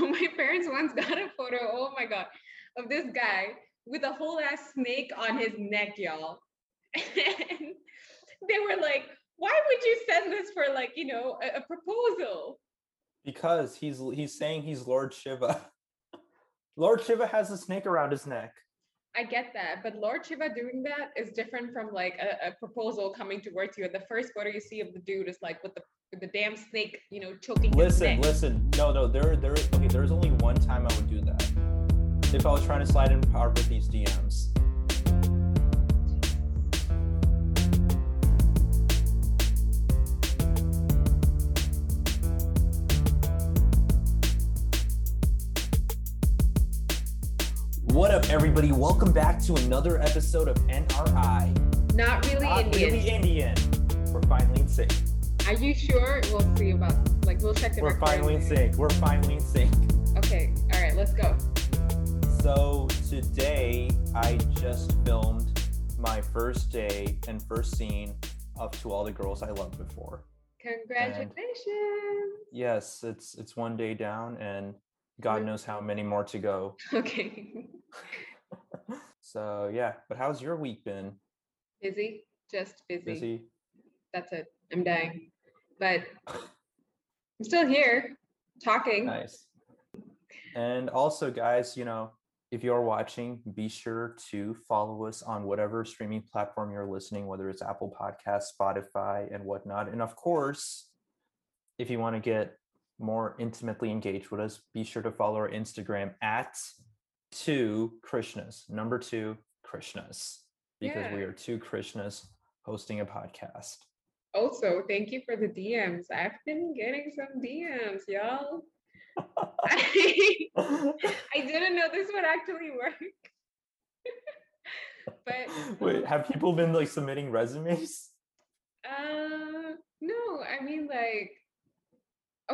my parents once got a photo, oh my God, of this guy with a whole ass snake on his neck, y'all. And they were like, why would you send this for like, you know, a proposal? Because he's saying he's Lord Shiva. Lord Shiva has a snake around his neck. I get that, but Lord Shiva doing that is different from like a proposal coming towards you. And the first photo you see of the dude is like with the damn snake, you know, choking his neck. Listen. No, there's only one time I would do that. If I was trying to slide in power with these DMs. What up, everybody? Welcome back to another episode of NRI. Not really Indian. We're finally in sync. Are you sure? We'll see about, like, we'll check the record. We're finally in sync. Okay. All right. Let's go. So today I just filmed my first day and first scene of To All the Girls I Loved Before. Congratulations. And yes. It's one day down and God knows how many more to go. Okay. So yeah, but how's your week been? Busy, just busy. That's it. I'm dying, but I'm still here talking. Nice. And also, guys, you know, if you're watching, be sure to follow us on whatever streaming platform you're listening, whether it's Apple Podcasts, Spotify, and whatnot. And of course, if you want to get more intimately engaged with us, be sure to follow our Instagram at 2Krishnas, number 2Krishnas, because we are 2 Krishnas hosting a podcast. Also, thank you for the DMs. I've been getting some DMs, y'all. I didn't know this would actually work. But wait, have people been like submitting resumes? No, I mean, like,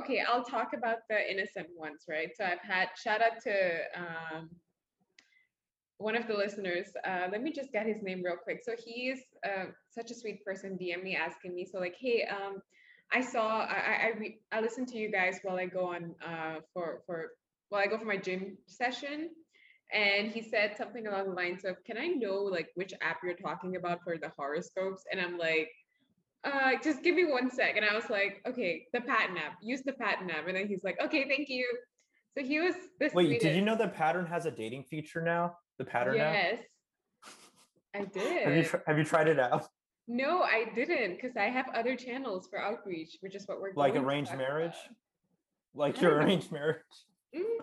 okay, I'll talk about the innocent ones, right? So I've had, shout out to one of the listeners. Let me just get his name real quick. So he is such a sweet person, DM me asking me. So like, hey, I listen to you guys while I go on for my gym session. And he said something along the lines of, can I know like which app you're talking about for the horoscopes? And I'm like, just give me 1 sec. And I was like, okay, the Pattern app, use the Pattern app. And then he's like, okay, thank you. So he was this. Wait, sweetest. Did you know that Pattern has a dating feature now? The Pattern app? Yes, I did. Have you tried it out? No, I didn't, because I have other channels for outreach, which is what we're like going arranged marriage? Like your arranged marriage?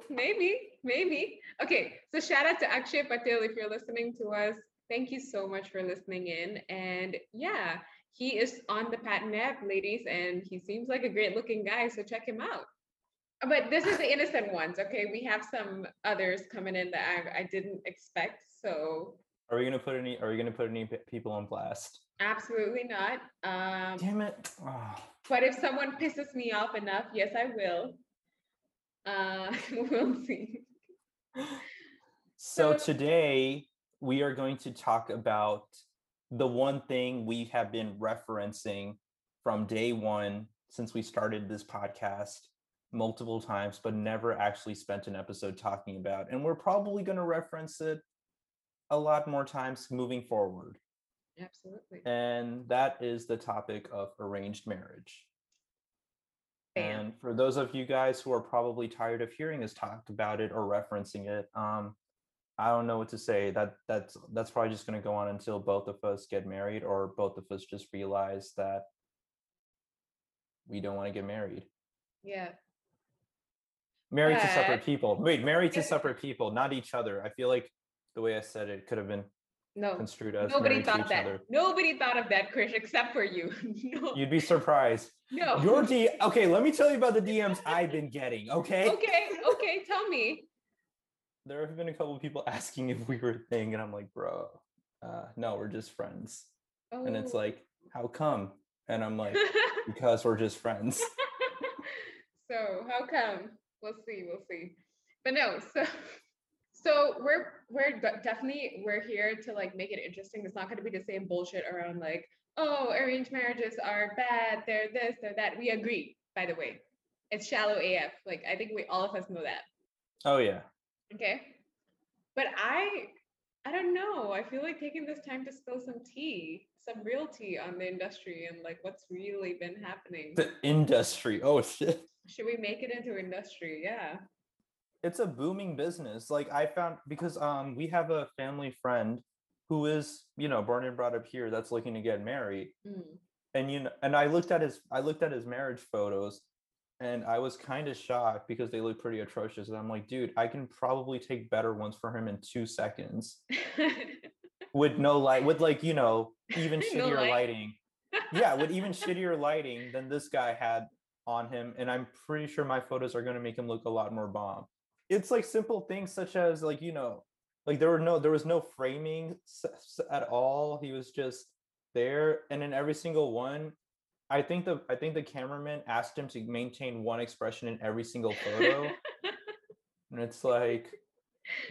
Maybe. Okay, so shout out to Akshay Patel if you're listening to us. Thank you so much for listening in. And yeah, he is on the Pattern app, ladies, and he seems like a great-looking guy, so check him out. But this is the innocent ones, okay? We have some others coming in that I didn't expect. So, are we gonna put any people on blast? Absolutely not. Damn it! Oh. But if someone pisses me off enough, yes, I will. We'll see. So today we are going to talk about the one thing we have been referencing from day one since we started this podcast multiple times, but never actually spent an episode talking about. And we're probably going to reference it a lot more times moving forward. Absolutely. And that is the topic of arranged marriage. Bam. And for those of you guys who are probably tired of hearing us talk about it or referencing it, I don't know what to say. That's probably just going to go on until both of us get married, or both of us just realize that we don't want to get married. Yeah. Married to separate people. Wait, married to separate people, not each other. I feel like the way I said it could have been construed as nobody thought that. Other. Nobody thought of that, Krish, except for you. No. You'd be surprised. No. Okay, let me tell you about the DMs I've been getting. Okay. Okay. Tell me. There have been a couple of people asking if we were a thing, and I'm like, bro, no, we're just friends. Oh. And it's like, how come? And I'm like, because we're just friends. So how come? We'll see. But no, so we're definitely here to like make it interesting. It's not going to be the same bullshit around like, oh, arranged marriages are bad, they're this, they're that. We agree, by the way. It's shallow AF. Like, I think we all of us know that. Oh, yeah. Okay. But I don't know. I feel like taking this time to spill some tea, some real tea on the industry and like what's really been happening. The industry. Oh, shit. Should we make it into industry? Yeah. It's a booming business. Like I found, because we have a family friend who is, you know, born and brought up here that's looking to get married. Mm. And, you know, and I looked at his marriage photos and I was kind of shocked because they look pretty atrocious. And I'm like, dude, I can probably take better ones for him in 2 seconds with no light, with like, you know, even shittier lighting. Yeah. With even shittier lighting than this guy had on him. And I'm pretty sure my photos are going to make him look a lot more bomb. It's like simple things such as like, you know, like there was no framing at all. He was just there. And in every single one, I think the cameraman asked him to maintain one expression in every single photo. And it's like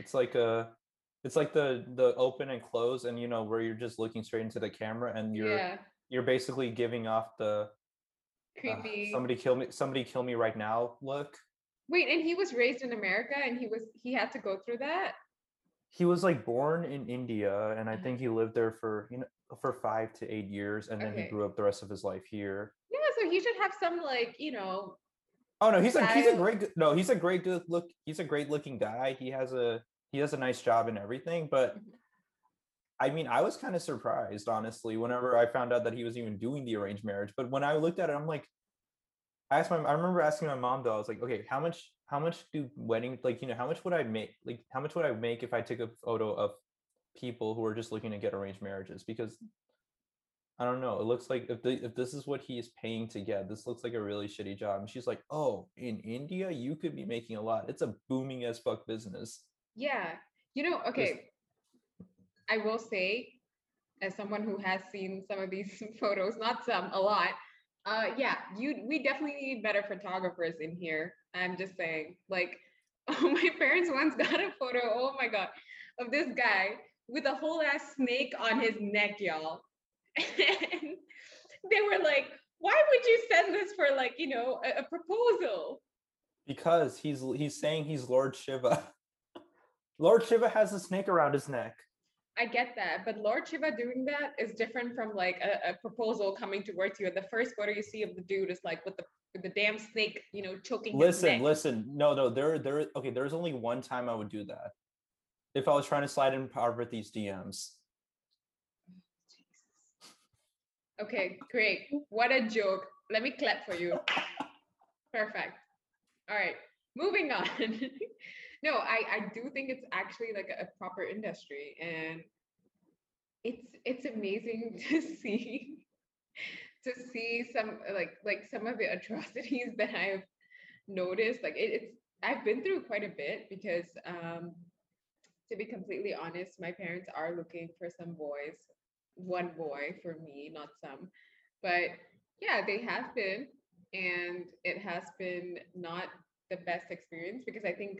the open and close, and you know, where you're just looking straight into the camera and you're basically giving off the creepy somebody kill me right now look. Wait, and he was raised in America and he had to go through that? He was like born in India and I think he lived there for, you know, for 5 to 8 years and then he grew up the rest of his life here. Yeah, so he should have some like, you know. Oh no, he's a great looking guy. He has a nice job and everything, but I mean, I was kind of surprised honestly whenever I found out that he was even doing the arranged marriage, but when I looked at it I'm like, I remember asking my mom though, I was like, okay, how much do weddings, like, you know, how much would I make if I took a photo of people who are just looking to get arranged marriages? Because I don't know, it looks like if this is what he is paying to get, this looks like a really shitty job. And she's like, oh, in India you could be making a lot. It's a booming as fuck business. Yeah, you know, okay, I will say as someone who has seen some of these photos, not some, a lot. We definitely need better photographers in here. I'm just saying, like, my parents once got a photo, oh my God, of this guy with a whole ass snake on his neck, y'all. And they were like, why would you send this for like, you know, a proposal? Because he's saying he's Lord Shiva. Lord Shiva has a snake around his neck. I get that, but Lord Shiva doing that is different from like a proposal coming towards you. And the first photo you see of the dude is like with the damn snake, you know, choking. Listen. No. There. Okay. There's only one time I would do that. If I was trying to slide in Parvati's DMs. Jesus. Okay. Great. What a joke. Let me clap for you. Perfect. All right. Moving on. No, I do think it's actually like a proper industry, and it's amazing to see some like some of the atrocities that I've noticed. Like I've been through quite a bit because to be completely honest, my parents are looking for some boys, one boy for me, not some, but yeah, they have been, and it has been not the best experience because I think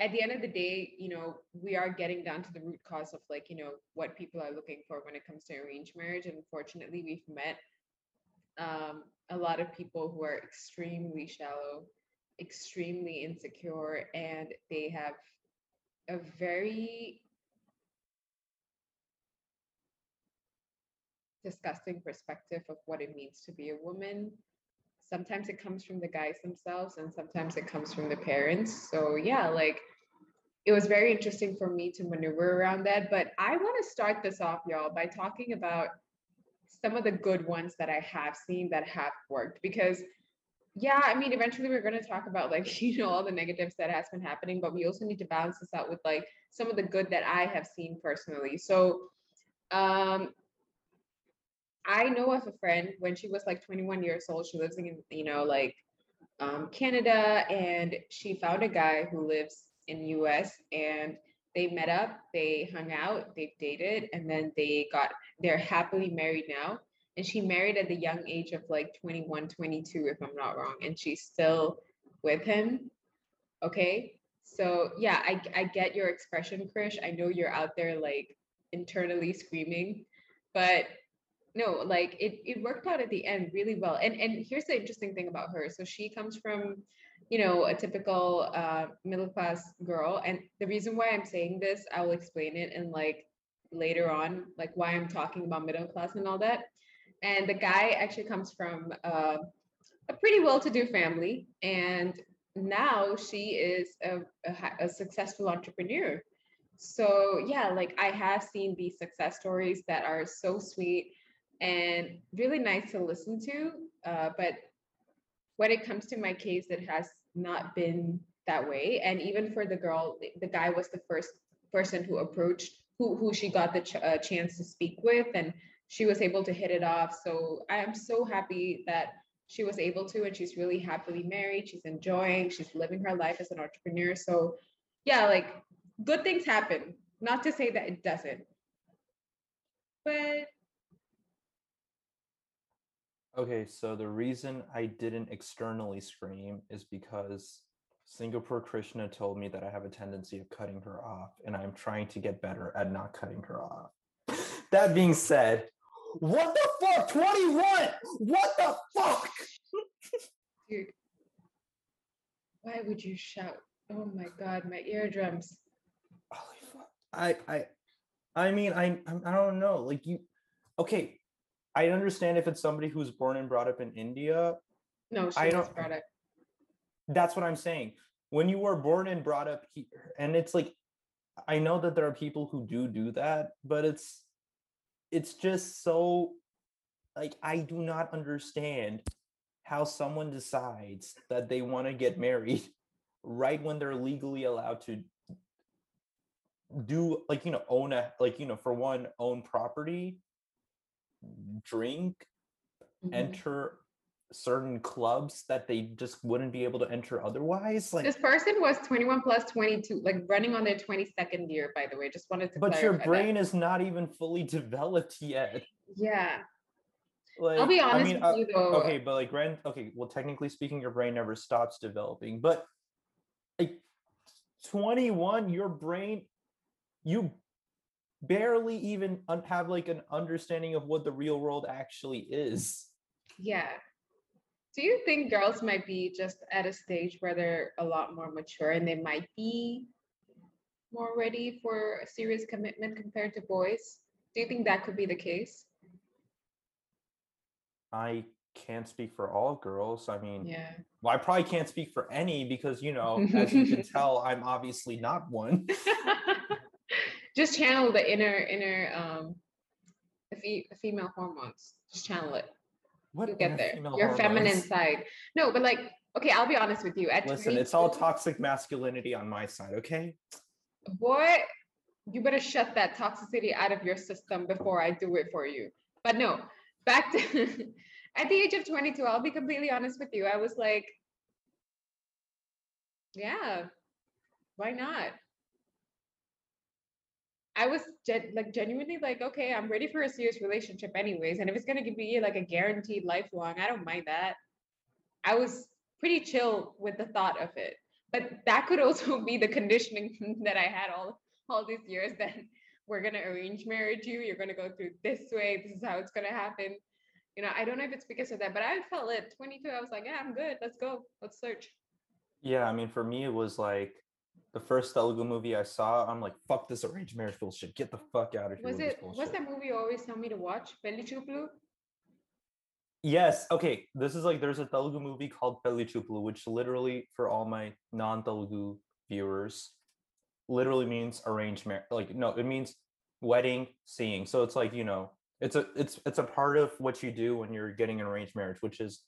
at the end of the day, you know, we are getting down to the root cause of like, you know, what people are looking for when it comes to arranged marriage. And fortunately, we've met a lot of people who are extremely shallow, extremely insecure, and they have a very disgusting perspective of what it means to be a woman. Sometimes it comes from the guys themselves and sometimes it comes from the parents. So yeah, like it was very interesting for me to maneuver around that, but I want to start this off, y'all, by talking about some of the good ones that I have seen that have worked, because yeah, I mean, eventually we're going to talk about like, you know, all the negatives that has been happening, but we also need to balance this out with like some of the good that I have seen personally. So, I know of a friend when she was like 21 years old, she lives in, you know, like Canada, and she found a guy who lives in US, and they met up, they hung out, they've dated, and then they're happily married now. And she married at the young age of like 21, 22, if I'm not wrong. And she's still with him. Okay. So yeah, I get your expression, Krish. I know you're out there like internally screaming, but no, like it worked out at the end really well. And here's the interesting thing about her. So she comes from, a typical middle-class girl. And the reason why I'm saying this, I will explain it in later on, why I'm talking about middle class and all that. And the guy actually comes from a pretty well-to-do family. And now she is a successful entrepreneur. So yeah, I have seen these success stories that are so sweet and really nice to listen to. But when it comes to my case, it has not been that way. And even for the girl, the guy was the first person who approached, who she got the chance to speak with, and she was able to hit it off. So I am so happy that she was able to, and she's really happily married. She's enjoying, she's living her life as an entrepreneur. So yeah, good things happen. Not to say that it doesn't, but. Okay, so the reason I didn't externally scream is because Singapore Krishna told me that I have a tendency of cutting her off, and I'm trying to get better at not cutting her off. That being said, what the fuck, 21? What the fuck? Dude, why would you shout? Oh my God, my eardrums. Holy fuck. I mean, I don't know. Okay. I understand if it's somebody who's born and brought up in India. No, she was brought up. That's what I'm saying. When you were born and brought up here, and it's I know that there are people who do that, but it's just so I do not understand how someone decides that they want to get married right when they're legally allowed to do own a for one, own property, drink, mm-hmm. enter certain clubs that they just wouldn't be able to enter otherwise. This person was 21 plus 22, running on their 22nd year, by the way. Just wanted to clarify. But your brain is not even fully developed yet. Yeah. I'll be honest with you though. Okay, but well, technically speaking, your brain never stops developing. But 21, your brain, you barely even have an understanding of what the real world actually is. Yeah. Do you think girls might be just at a stage where they're a lot more mature and they might be more ready for a serious commitment compared to boys? Do you think that could be the case? I can't speak for all girls. Yeah. Well, I probably can't speak for any because, as you can tell, I'm obviously not one. Just channel the inner the female hormones. Just channel it. What you get there? Your feminine side. No, but okay, I'll be honest with you. Listen, it's all toxic masculinity on my side, okay? Boy, you better shut that toxicity out of your system before I do it for you. But no, back to at the age of 22, I'll be completely honest with you. I was like, yeah, why not? I was genuinely okay, I'm ready for a serious relationship anyways. And if it's going to be a guaranteed lifelong, I don't mind that. I was pretty chill with the thought of it. But that could also be the conditioning that I had all these years, that we're going to arrange marriage you're going to go through this way. This is how it's going to happen. I don't know if it's because of that, but I felt at 22, I was like, yeah, I'm good. Let's go. Let's search. Yeah. For me, it was the first Telugu movie I saw, I'm like, fuck this arranged marriage bullshit. Get the fuck out of here. What's that movie you always tell me to watch? Pelli Choopulu? Yes. Okay. This is there's a Telugu movie called Pelli Choopulu, which literally, for all my non-Telugu viewers, literally means arranged marriage. It means wedding, seeing. So it's it's a part of what you do when you're getting an arranged marriage, which is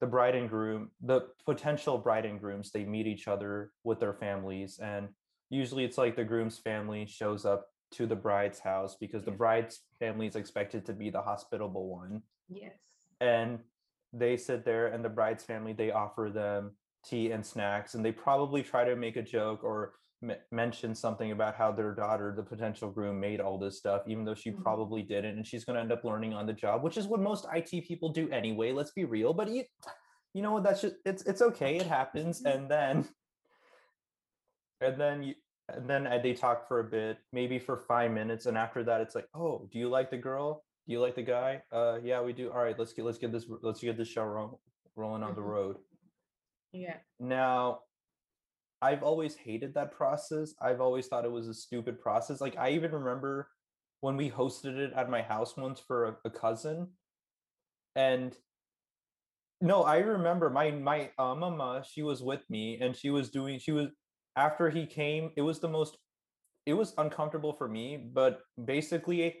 the bride and groom, the potential bride and grooms, they meet each other with their families. And usually it's the groom's family shows up to the bride's house because the bride's family is expected to be the hospitable one. Yes. And they sit there, and the bride's family, they offer them tea and snacks. And they probably try to make a joke or mention something about how their daughter, the potential groom, made all this stuff, even though she probably didn't, and she's going to end up learning on the job, which is what most IT people do anyway, let's be real. But you know what, that's just it's okay, it happens. And then they talk for a bit, maybe for 5 minutes, and after that it's oh, do you like the girl? Do you like the guy? Yeah, we do. All right, let's get this show rolling on the road. Yeah. Now, I've always hated that process. I've always thought it was a stupid process. Like, I even remember when we hosted it at my house once for a cousin. And no, I remember my mama, she was with me, and she was after he came, it was uncomfortable for me, but basically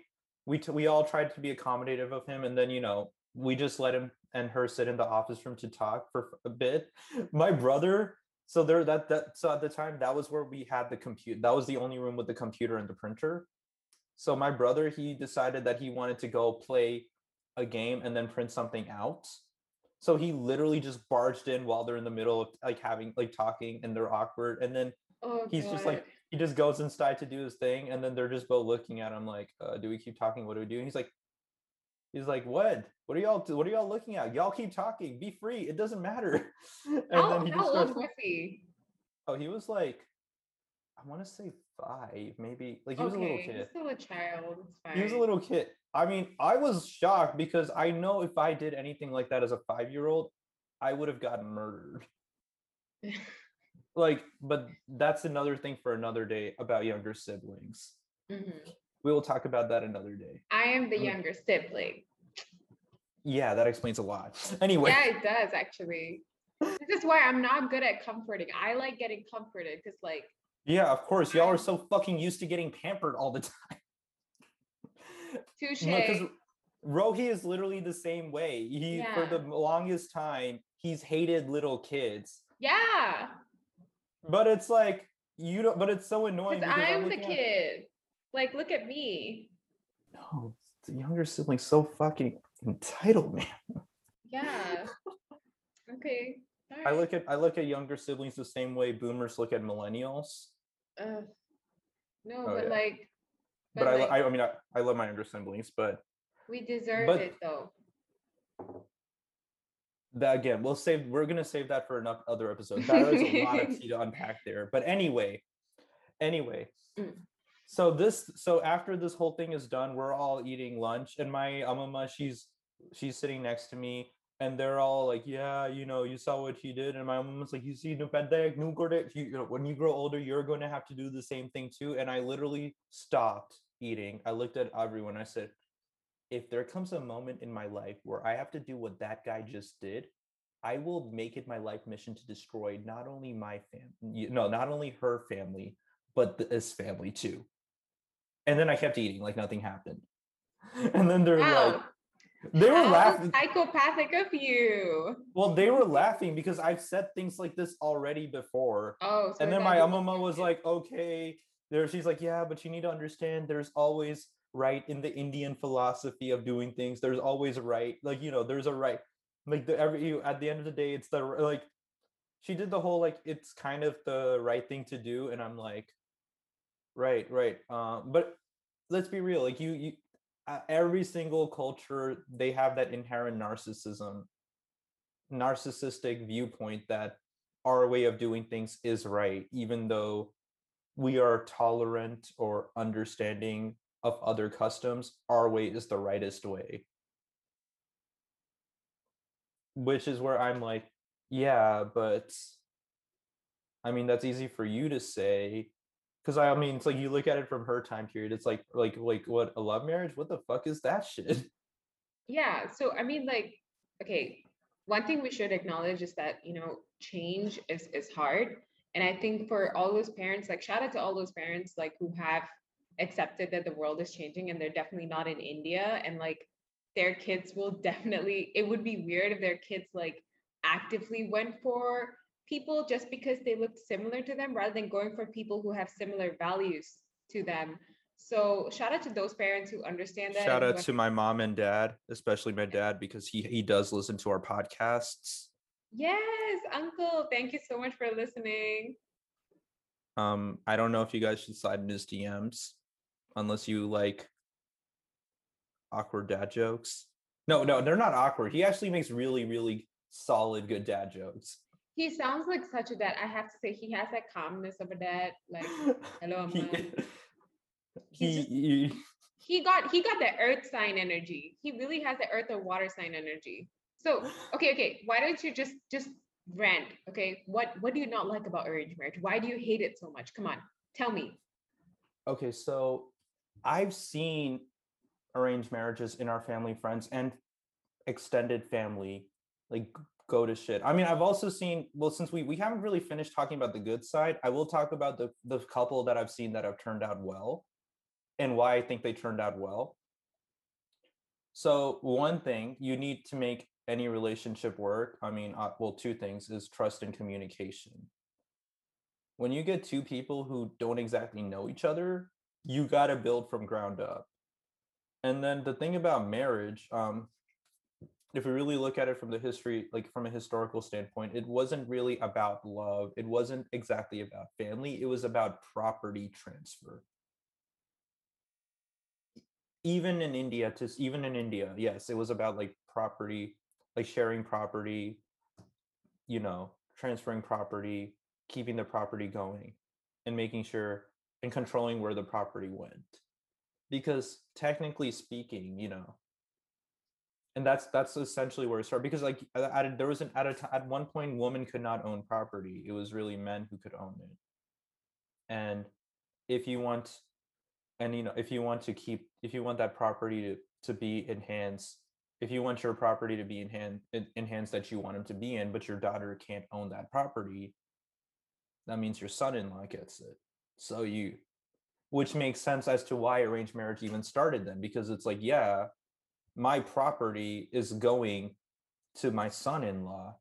we all tried to be accommodative of him. And then, you know, we just let him and her sit in the office room to talk for a bit. My brother, so there so at the time, that was where we had the computer. That was the only room with the computer and the printer. So my brother, he decided that he wanted to go play a game and then print something out. So he literally just barged in while they're in the middle of talking, and they're awkward. And then he just goes inside to do his thing. And then they're just both looking at him like, do we keep talking? What do we do? And he's like, what? What are y'all looking at? Y'all keep talking. Be free. It doesn't matter. And then he just goes, oh, he was like, I want to say 5, maybe. Like, he was a little kid. He's still a child. It's fine. He was a little kid. I mean, I was shocked because I know if I did anything like that as a 5-year-old, I would have gotten murdered. Like, but that's another thing for another day about younger siblings. Mm-hmm. We will talk about that another day. I am the younger sibling. Yeah, that explains a lot. Anyway. Yeah, it does, actually. This is why I'm not good at comforting. I like getting comforted because, like, yeah, of course. Y'all are so fucking used to getting pampered all the time. Touche. Because Rohi is literally the same way. For the longest time, he's hated little kids. Yeah. But it's like, you don't, but it's so annoying. Because I'm the kid. Like, look at me. No, the younger sibling's so fucking entitled, man. Yeah. Okay. Right. I look at younger siblings the same way boomers look at millennials. I love my younger siblings, but we deserve it though. That again, we're gonna save that for another episode. That is a lot of tea to unpack there. But anyway, so after this whole thing is done, we're all eating lunch, and my mama, she's sitting next to me. And they're all like, yeah, you know, you saw what he did. And my mom was like, you see, when you grow older, you're going to have to do the same thing too. And I literally stopped eating. I looked at everyone. I said, if there comes a moment in my life where I have to do what that guy just did, I will make it my life mission to destroy not only my family, not only her family, but this family too. And then I kept eating like nothing happened. And then they're like, they were laughing. Psychopathic of you. Well, they were laughing because I've said things like this already before. Oh, so and then my mama was like, okay, there. She's like, yeah, but you need to understand there's always right in the Indian philosophy of doing things. There's always right. Like, you know, there's a right. Like, at the end of the day, it's the like, she did the whole like, it's kind of the right thing to do. And I'm like, right. But let's be real. Like, you. Every single culture, they have that inherent narcissistic viewpoint that our way of doing things is right, even though we are tolerant or understanding of other customs, our way is the rightest way. Which is where I'm like, yeah, but I mean, that's easy for you to say. Because I mean, it's like you look at it from her time period. It's like what, a love marriage? What the fuck is that shit? Yeah. So I mean, like, okay, one thing we should acknowledge is that, you know, change is hard. And I think for all those parents, like, shout out to all those parents like who have accepted that the world is changing and they're definitely not in India, and like their kids will definitely. It would be weird if their kids like actively went for people just because they looked similar to them, rather than going for people who have similar values to them. So shout out to those parents who understand that. Shout out to my mom and dad, especially my dad, because he does listen to our podcasts. Yes, uncle, thank you so much for listening. I don't know if you guys should slide in his DMs unless you like awkward dad jokes. No, they're not awkward. He actually makes really, really solid good dad jokes. He sounds like such a dad. I have to say, he has that calmness of a dad. Like, hello, I'm mom. He got the earth sign energy. He really has the earth or water sign energy. So, okay. Why don't you just rant? Okay. What do you not like about arranged marriage? Why do you hate it so much? Come on, tell me. Okay. So I've seen arranged marriages in our family, friends, and extended family, like, go to shit. I mean, I've also seen, well, since we haven't really finished talking about the good side, I will talk about the couple that I've seen that have turned out well and why I think they turned out well. So one thing, you need to make any relationship work. I mean, well, two things is trust and communication. When you get two people who don't exactly know each other, you got to build from ground up. And then the thing about marriage, if we really look at it from the history, like from a historical standpoint, it wasn't really about love. It wasn't exactly about family. It was about property transfer. Even in India, yes, it was about like property, like sharing property, you know, transferring property, keeping the property going and making sure and controlling where the property went. Because technically speaking, you know, and that's essentially where it started, because like at one point, women could not own property. It was really men who could own it. And if you want that property to be in hands, if you want your property to be in hands that you want them to be in, but your daughter can't own that property, that means your son-in-law gets it. So which makes sense as to why arranged marriage even started then, because it's like, yeah, my property is going to my son-in-law.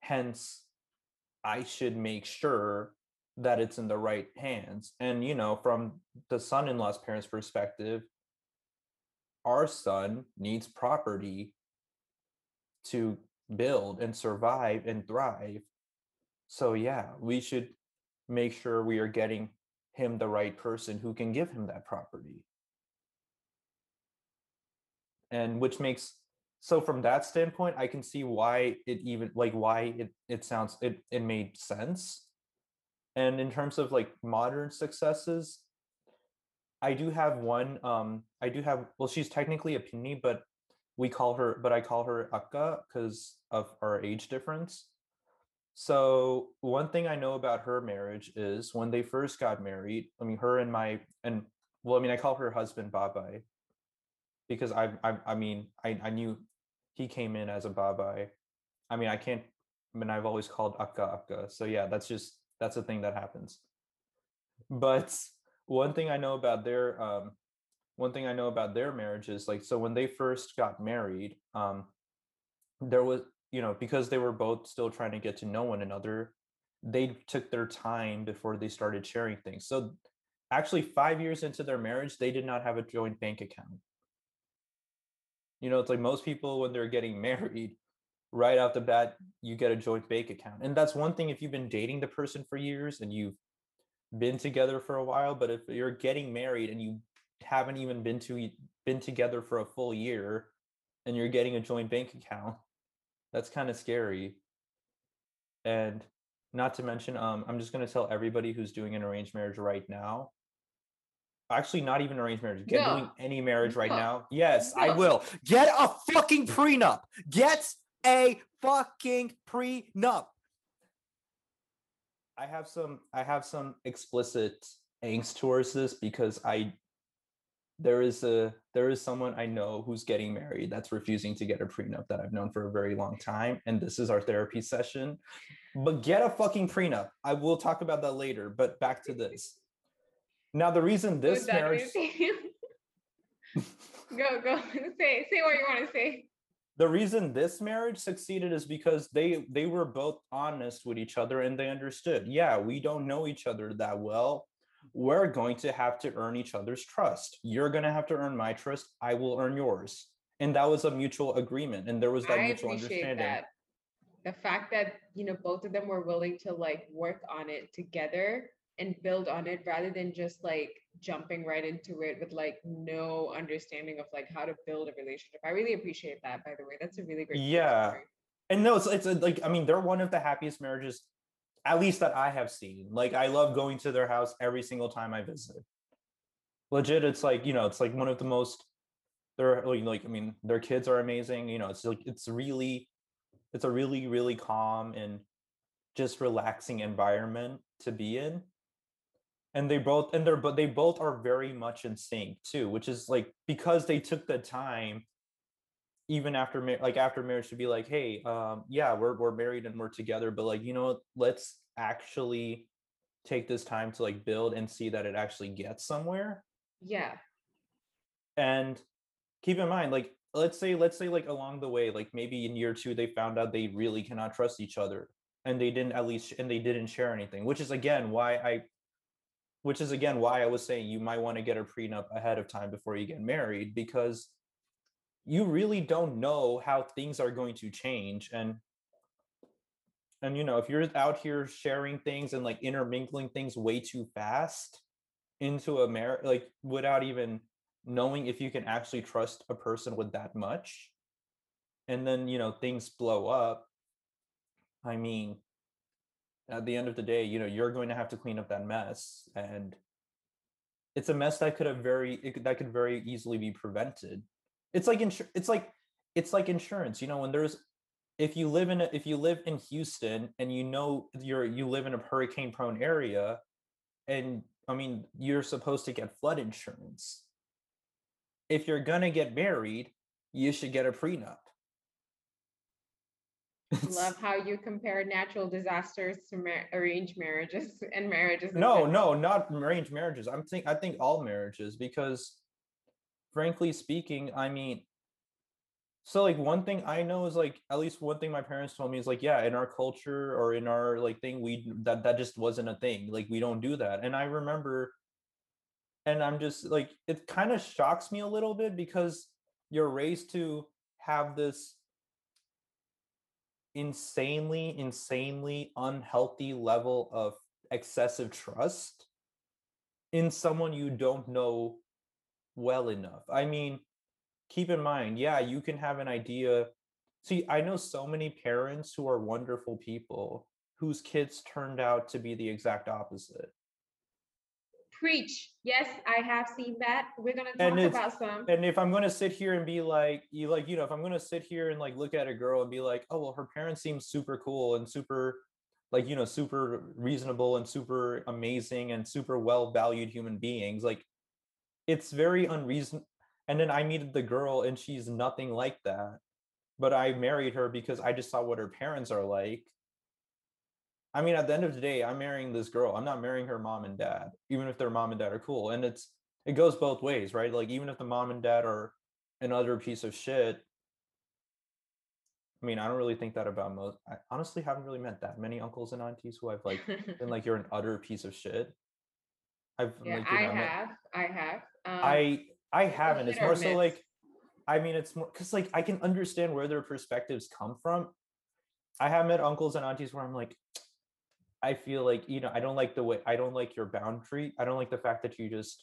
Hence, I should make sure that it's in the right hands. And, you know, from the son-in-law's parents' perspective, our son needs property to build and survive and thrive. So, yeah, we should make sure we are getting him the right person who can give him that property. And which makes, so from that standpoint, I can see why it even, like, why it sounds, it made sense. And in terms of like modern successes, I do have one, well, she's technically a Pinni, but I call her Akka because of our age difference. So one thing I know about her marriage is when they first got married, I mean, her and I call her husband Babai, because I knew he came in as a babai. I mean, I've always called Akka. So yeah, that's a thing that happens. But one thing I know about their marriage is like, so when they first got married, there was, you know, because they were both still trying to get to know one another, they took their time before they started sharing things. So actually 5 years into their marriage, they did not have a joint bank account. You know, it's like most people when they're getting married, right off the bat, you get a joint bank account. And that's one thing if you've been dating the person for years and you've been together for a while, but if you're getting married and you haven't even been together for a full year and you're getting a joint bank account, that's kind of scary. And not to mention, I'm just going to tell everybody who's doing an arranged marriage right now, actually not even arranged marriage, doing any marriage right now. Yes, I will. Get a fucking prenup. I have some explicit angst towards this because there is someone I know who's getting married that's refusing to get a prenup that I've known for a very long time, and this is our therapy session. But get a fucking prenup. I will talk about that later, but back to this. Now the reason this marriage go say what you want to say. The reason this marriage succeeded is because they were both honest with each other and they understood, yeah, we don't know each other that well. We're going to have to earn each other's trust. You're going to have to earn my trust. I will earn yours. And that was a mutual agreement. And there was that mutual understanding. That. The fact that, you know, both of them were willing to like work on it together and build on it rather than just like jumping right into it with like no understanding of like how to build a relationship. I really appreciate that, by the way. That's a really great story. And no, it's like, I mean, they're one of the happiest marriages, at least that I have seen. Like I love going to their house every single time I visit. legit, it's like, you know, it's like one of the most, they're like, I mean, their kids are amazing. You know, it's like, it's a really, really calm and just relaxing environment to be in. And they both are very much in sync too, which is like, because they took the time, even after marriage, to be like, hey, yeah, we're married and we're together, but like, you know, let's actually take this time to like build and see that it actually gets somewhere. Yeah. And keep in mind, like, let's say like along the way, like maybe in year two, they found out they really cannot trust each other, and they didn't share anything, which is again why I was saying you might want to get a prenup ahead of time before you get married, because you really don't know how things are going to change. And, you know, if you're out here sharing things and like intermingling things way too fast into a marriage, like without even knowing if you can actually trust a person with that much, and then, you know, things blow up. I mean, at the end of the day, you know, you're going to have to clean up that mess, and it's a mess that could very easily be prevented. It's like insurance, you know, when there's, if you live in Houston and you know you live in a hurricane prone area, and I mean, you're supposed to get flood insurance. If you're going to get married, you should get a prenup. Love how you compare natural disasters to arranged marriages and marriages. No, not arranged marriages. I think all marriages, because frankly speaking, I mean, so like one thing I know is like, at least one thing my parents told me is like, yeah, in our culture or in our like thing, that just wasn't a thing. Like, we don't do that. And I remember, and I'm just like, it kind of shocks me a little bit, because you're raised to have this insanely unhealthy level of excessive trust in someone you don't know well enough. I mean, keep in mind, yeah, you can have an idea. See, I know so many parents who are wonderful people whose kids turned out to be the exact opposite. Preach. Yes, I have seen that. We're going to talk about some. And if I'm going to sit here and be like, if I'm going to sit here and like look at a girl and be like, oh, well, her parents seem super cool and super, like, you know, super reasonable and super amazing and super well-valued human beings, like, it's very unreasonable. And then I meet the girl and she's nothing like that, but I married her because I just saw what her parents are like. I mean, at the end of the day, I'm marrying this girl. I'm not marrying her mom and dad, even if their mom and dad are cool. And it goes both ways, right? Like, even if the mom and dad are another piece of shit, I mean, I don't really think that about most. I honestly haven't really met that many uncles and aunties who I've like been like, you're an utter piece of shit. I haven't. It's more so like, I mean, it's more because like I can understand where their perspectives come from. I have met uncles and aunties where I'm like, I feel like, you know, I don't like your boundary. I don't like the fact that you just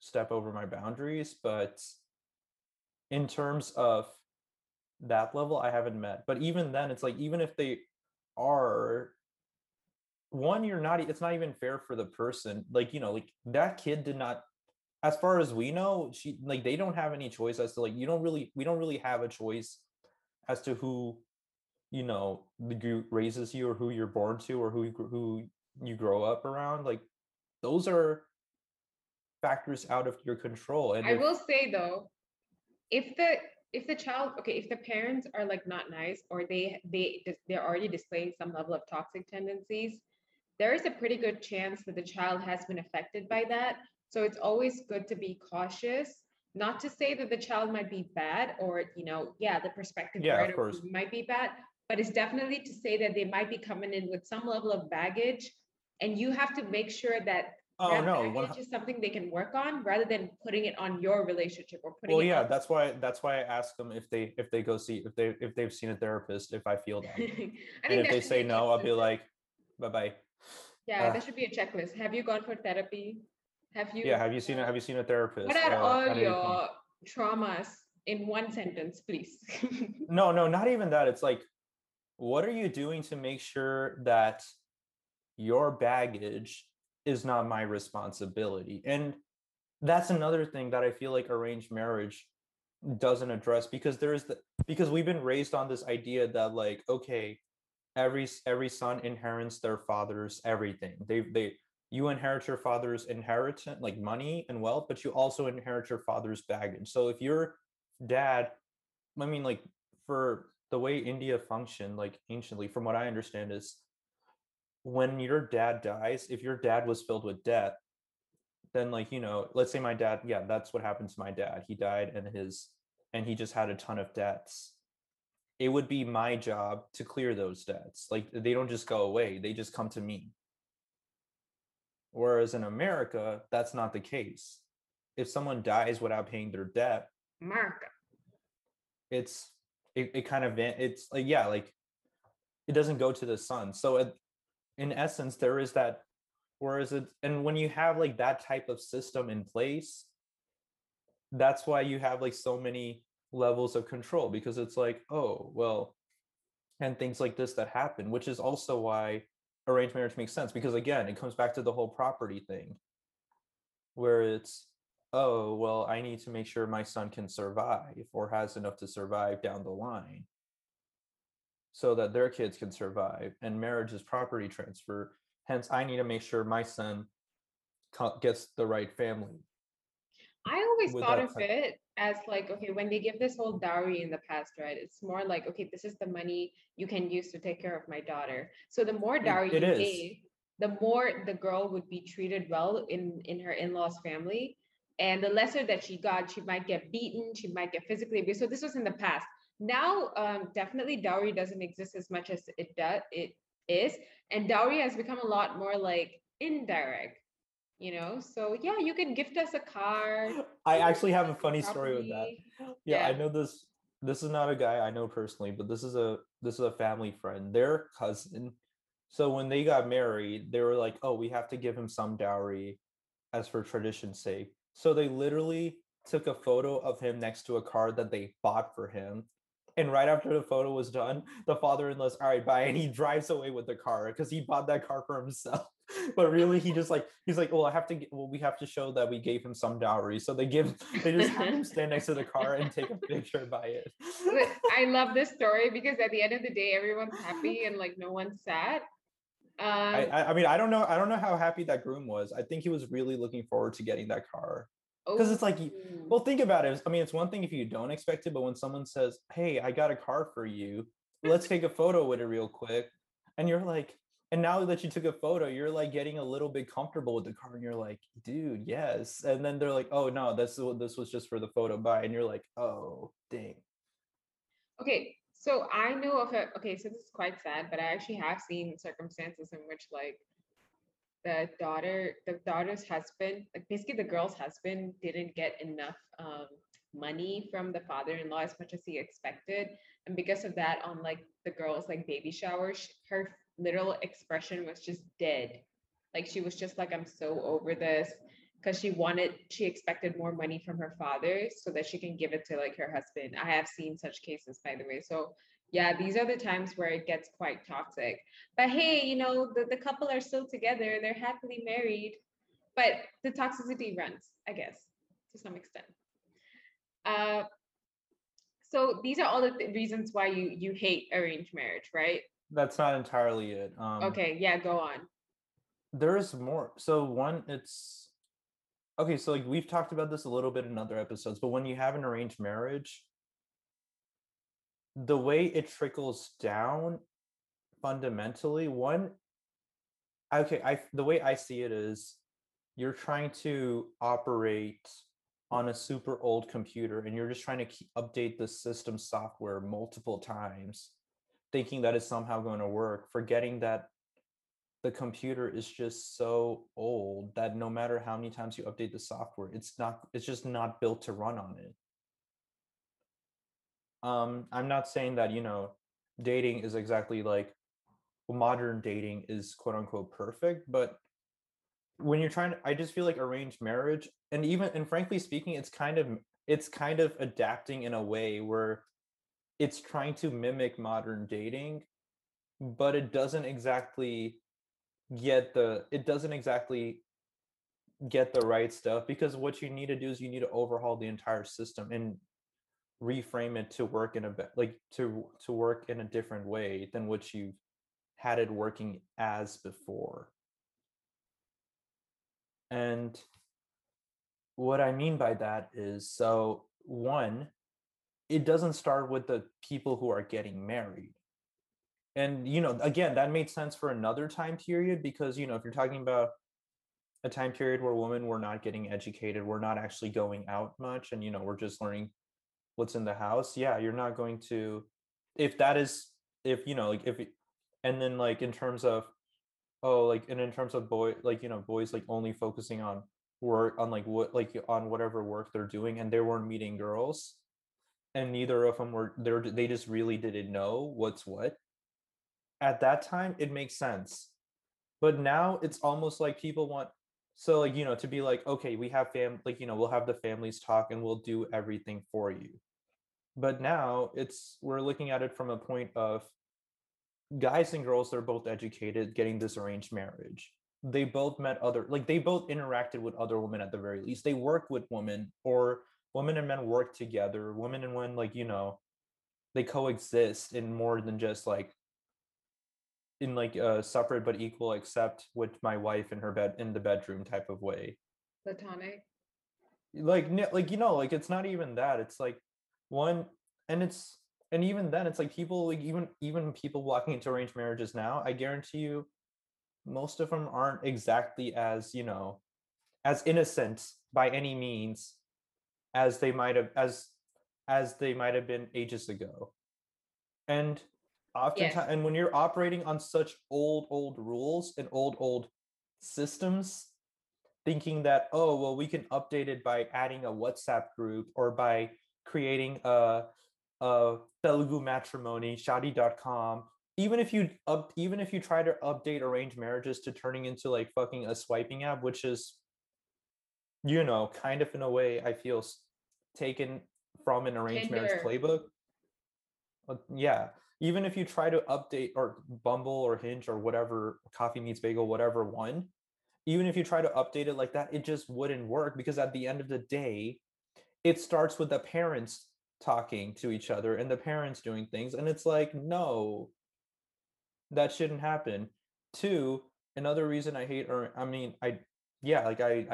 step over my boundaries. But in terms of that level, I haven't met. But even then, it's like, even if they are, one, it's not even fair for the person. Like, you know, like that kid did not, as far as we know, they don't have any choice as to like, we don't really have a choice as to who, you know, raises you or who you're born to or who you grow up around. Like, those are factors out of your control. And I will say though, if the parents are like not nice, or they're already displaying some level of toxic tendencies, there is a pretty good chance that the child has been affected by that. So it's always good to be cautious. Not to say that the child might be bad, or, you know, yeah, the perspective might be bad, but it's definitely to say that they might be coming in with some level of baggage, and you have to make sure that baggage is something they can work on, rather than putting it on your relationship or putting. Well, yeah, that's why I ask them if they've seen a therapist. If I feel that, and if they say no, I'll be like, bye bye. Yeah, there should be a checklist. Have you gone for therapy? Have you seen a therapist? What are all your traumas in one sentence, please? No, not even that. It's like, what are you doing to make sure that your baggage is not my responsibility? And that's another thing that I feel like arranged marriage doesn't address, because because we've been raised on this idea that, like, okay, every son inherits their father's everything. You inherit your father's inheritance, like money and wealth, but you also inherit your father's baggage. So if your dad, I mean, like, for the way India functioned, like, anciently, from what I understand, is when your dad dies, if your dad was filled with debt, then, like, you know, let's say my dad, yeah, that's what happened to my dad. He died and he just had a ton of debts. It would be my job to clear those debts. Like, they don't just go away. They just come to me. Whereas in America, that's not the case. If someone dies without paying their debt, America, it doesn't go to the son. So in essence, there is that. And when you have, like, that type of system in place, that's why you have, like, so many levels of control, because it's like, oh, well, and things like this that happen, which is also why arranged marriage makes sense, because, again, it comes back to the whole property thing, where it's, oh, well, I need to make sure my son can survive or has enough to survive down the line so that their kids can survive. And marriage is property transfer. Hence, I need to make sure my son gets the right family. I always thought of it as, like, okay, when they give this whole dowry in the past, right? It's more like, okay, this is the money you can use to take care of my daughter. So the more dowry you gave, the more the girl would be treated well in her in-laws' family. And the lesser that she got, she might get beaten, she might get physically abused. So this was in the past. Now, definitely dowry doesn't exist as much as it is, and dowry has become a lot more, like, indirect, you know. So yeah, you can gift us a car. I actually have a funny story with that. Yeah, I know this is not a guy I know personally, but this is a family friend, their cousin. So when they got married, they were like, oh, we have to give him some dowry as for tradition's sake. So they literally took a photo of him next to a car that they bought for him. And right after the photo was done, the father-in-law's, all right, bye. And he drives away with the car because he bought that car for himself. But really, he's like, well, we have to show that we gave him some dowry. So they just have him stand next to the car and take a picture by it. I love this story because at the end of the day, everyone's happy and, like, no one's sad. I mean, I don't know how happy that groom was. I think he was really looking forward to getting that car. Because it's like, well, think about it. I mean, it's one thing if you don't expect it, but when someone says, hey, I got a car for you, let's take a photo with it real quick. And you're like, and now that you took a photo, you're, like, getting a little bit comfortable with the car. And you're like, dude, yes. And then they're like, oh, no, this was just for the photo buy. And you're like, oh, dang. Okay. So I know of so this is quite sad, but I actually have seen circumstances in which, like, the daughter's husband, like, basically the girl's husband didn't get enough money from the father-in-law as much as he expected. And because of that, on, like, the girl's, like, baby shower, her literal expression was just dead. Like, she was just like, I'm so over this, because she expected more money from her father so that she can give it to, like, her husband. I have seen such cases, by the way. So yeah, these are the times where it gets quite toxic. But hey, you know, the couple are still together. They're happily married. But the toxicity runs, I guess, to some extent. So these are all the reasons why you hate arranged marriage, right? That's not entirely it. Okay, yeah, go on. There is more. So one, it's... Okay, so, like, we've talked about this a little bit in other episodes, but when you have an arranged marriage... the way it trickles down fundamentally, the way I see it is you're trying to operate on a super old computer and you're just trying to update the system software multiple times, thinking that it's somehow going to work, forgetting that the computer is just so old that no matter how many times you update the software, it's just not built to run on it. I'm not saying that, you know, dating is exactly like modern dating is quote unquote perfect, but when you're trying to, I just feel like arranged marriage and frankly speaking, it's kind of adapting in a way where it's trying to mimic modern dating, but it doesn't exactly get the right stuff, because what you need to do is you need to overhaul the entire system and reframe it to work in a to work in a different way than what you've had it working as before. And what I mean by that is, so one, it doesn't start with the people who are getting married. And, you know, again, that made sense for another time period, because, you know, if you're talking about a time period where women were not getting educated, we're not actually going out much, and, you know, we're just learning what's in the house. Yeah, you're not going to, if that is, if, you know, like if, and then like in terms of, oh, like, and in terms of boy, like, you know, boys like only focusing on work, on like what, like on whatever work they're doing, and they weren't meeting girls, and neither of them were there. They just really didn't know what's what. At that time, it makes sense. But now it's almost like people want, so like, you know, to be like, okay, we have like, you know, we'll have the families talk and we'll do everything for you. But now it's, we're looking at it from a point of guys and girls, they're both educated, getting this arranged marriage. They both met other, like they both interacted with other women at the very least. They work with women, or women and men work together. Women and men, like, you know, they coexist in more than just like, in like a separate but equal, except with my wife in her bed, in the bedroom type of way. Platonic. Like, you know, like it's not even that. It's like one, and it's, and even then it's like people, like even people walking into arranged marriages now, I guarantee you, most of them aren't exactly as, you know, as innocent by any means as they might've, as they might've been ages ago. And oftentimes, yes. And when you're operating on such old rules and old systems, thinking that, oh, well, we can update it by adding a WhatsApp group or by creating a Telugu matrimony, shadi.com. Even if you try to update arranged marriages to turning into like fucking a swiping app, which is, you know, kind of in a way I feel taken from an arranged marriage playbook. Yeah, even if you try to update, or Bumble or Hinge or whatever, Coffee Meets Bagel, whatever one, even if you try to update it like that, it just wouldn't work, because at the end of the day, it starts with the parents talking to each other and the parents doing things. And it's like, no, that shouldn't happen. Two, another reason I hate, or I mean, I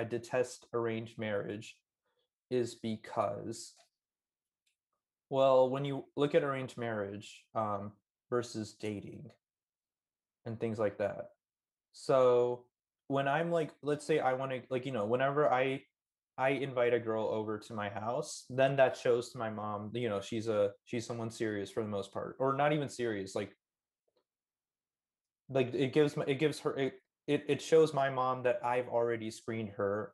detest arranged marriage is because, well, when you look at arranged marriage versus dating and things like that. So when I'm like, let's say I want to, like, you know, whenever I invite a girl over to my house, then that shows to my mom, you know, she's someone serious for the most part, or not even serious. Like it shows my mom that I've already screened her,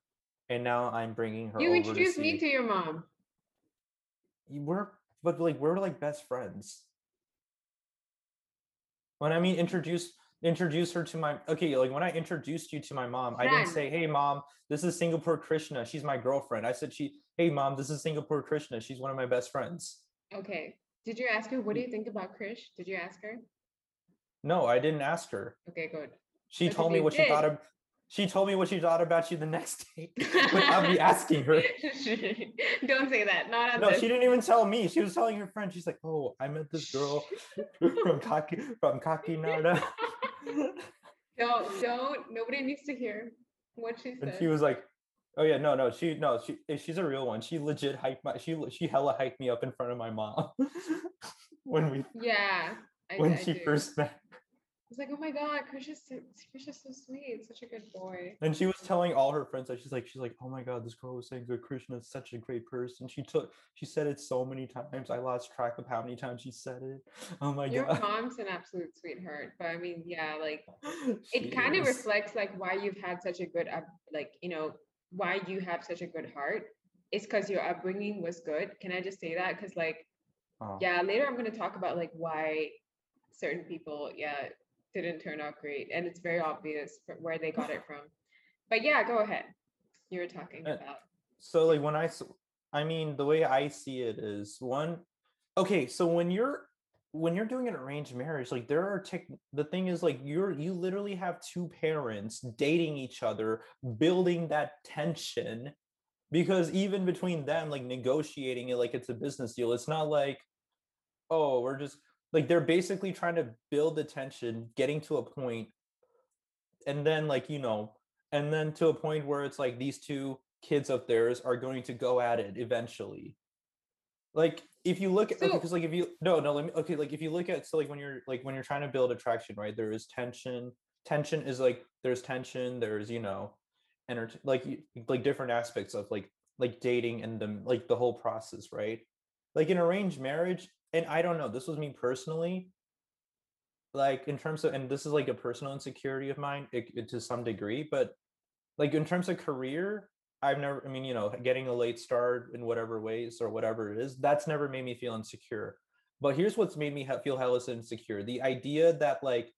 and now I'm bringing her. You introduced me to your mom. We're like best friends. When I mean introduce her to my, okay, like when I introduced you to my mom, I didn't say, hey mom, this is Singapore Krishna, she's my girlfriend. I said, hey mom, this is Singapore Krishna, she's one of my best friends. Okay. Did you ask her, what do you think about Krish? Did you ask her? No, I didn't ask her. Okay, good. She told me what she thought of. She told me what she thought about you the next day without me asking her. Don't say that. Not on no, this. She didn't even tell me. She was telling her friend. She's like, oh, I met this girl from Kakinada. Don't. Nobody needs to hear what she said. And she was like, oh yeah, no. She's a real one. She legit hyped she hella hyped me up in front of my mom when she first met. It's like, oh my god, Krish is so sweet, such a good boy. And she was telling all her friends that she's like, oh my god, this girl was saying that Krishna is such a great person. She said it so many times. I lost track of how many times she said it. Oh my god. Your mom's an absolute sweetheart, but I mean, yeah, like it kind of reflects like why you've had such a good like, you know, why you have such a good heart. It's because your upbringing was good. Can I just say that? Because like, yeah, later I'm going to talk about like why certain people, yeah, didn't turn out great, and it's very obvious where they got it from. But yeah, go ahead, you were talking about. So like when I mean the way I see it is, one, okay, so when you're when you're doing an arranged marriage, like there are the thing is like you literally have two parents dating each other, building that tension, because even between them, like negotiating it, like it's a business deal. It's not like, oh, we're just like, they're basically trying to build the tension, getting to a point, and then like, you know, and then to a point where it's like these two kids of theirs are going to go at it eventually. Like if you look at, because like if you like if you look at, so like when you're trying to build attraction, right, there is tension is like, there's tension, there's, you know, and like different aspects of like dating and like the whole process, right? Like in arranged marriage, and I don't know, this was me personally, like in terms of, and this is like a personal insecurity of mine to some degree, but like in terms of career, I've never, I mean, you know, getting a late start in whatever ways or whatever it is, that's never made me feel insecure. But here's what's made me feel hella insecure. The idea that like,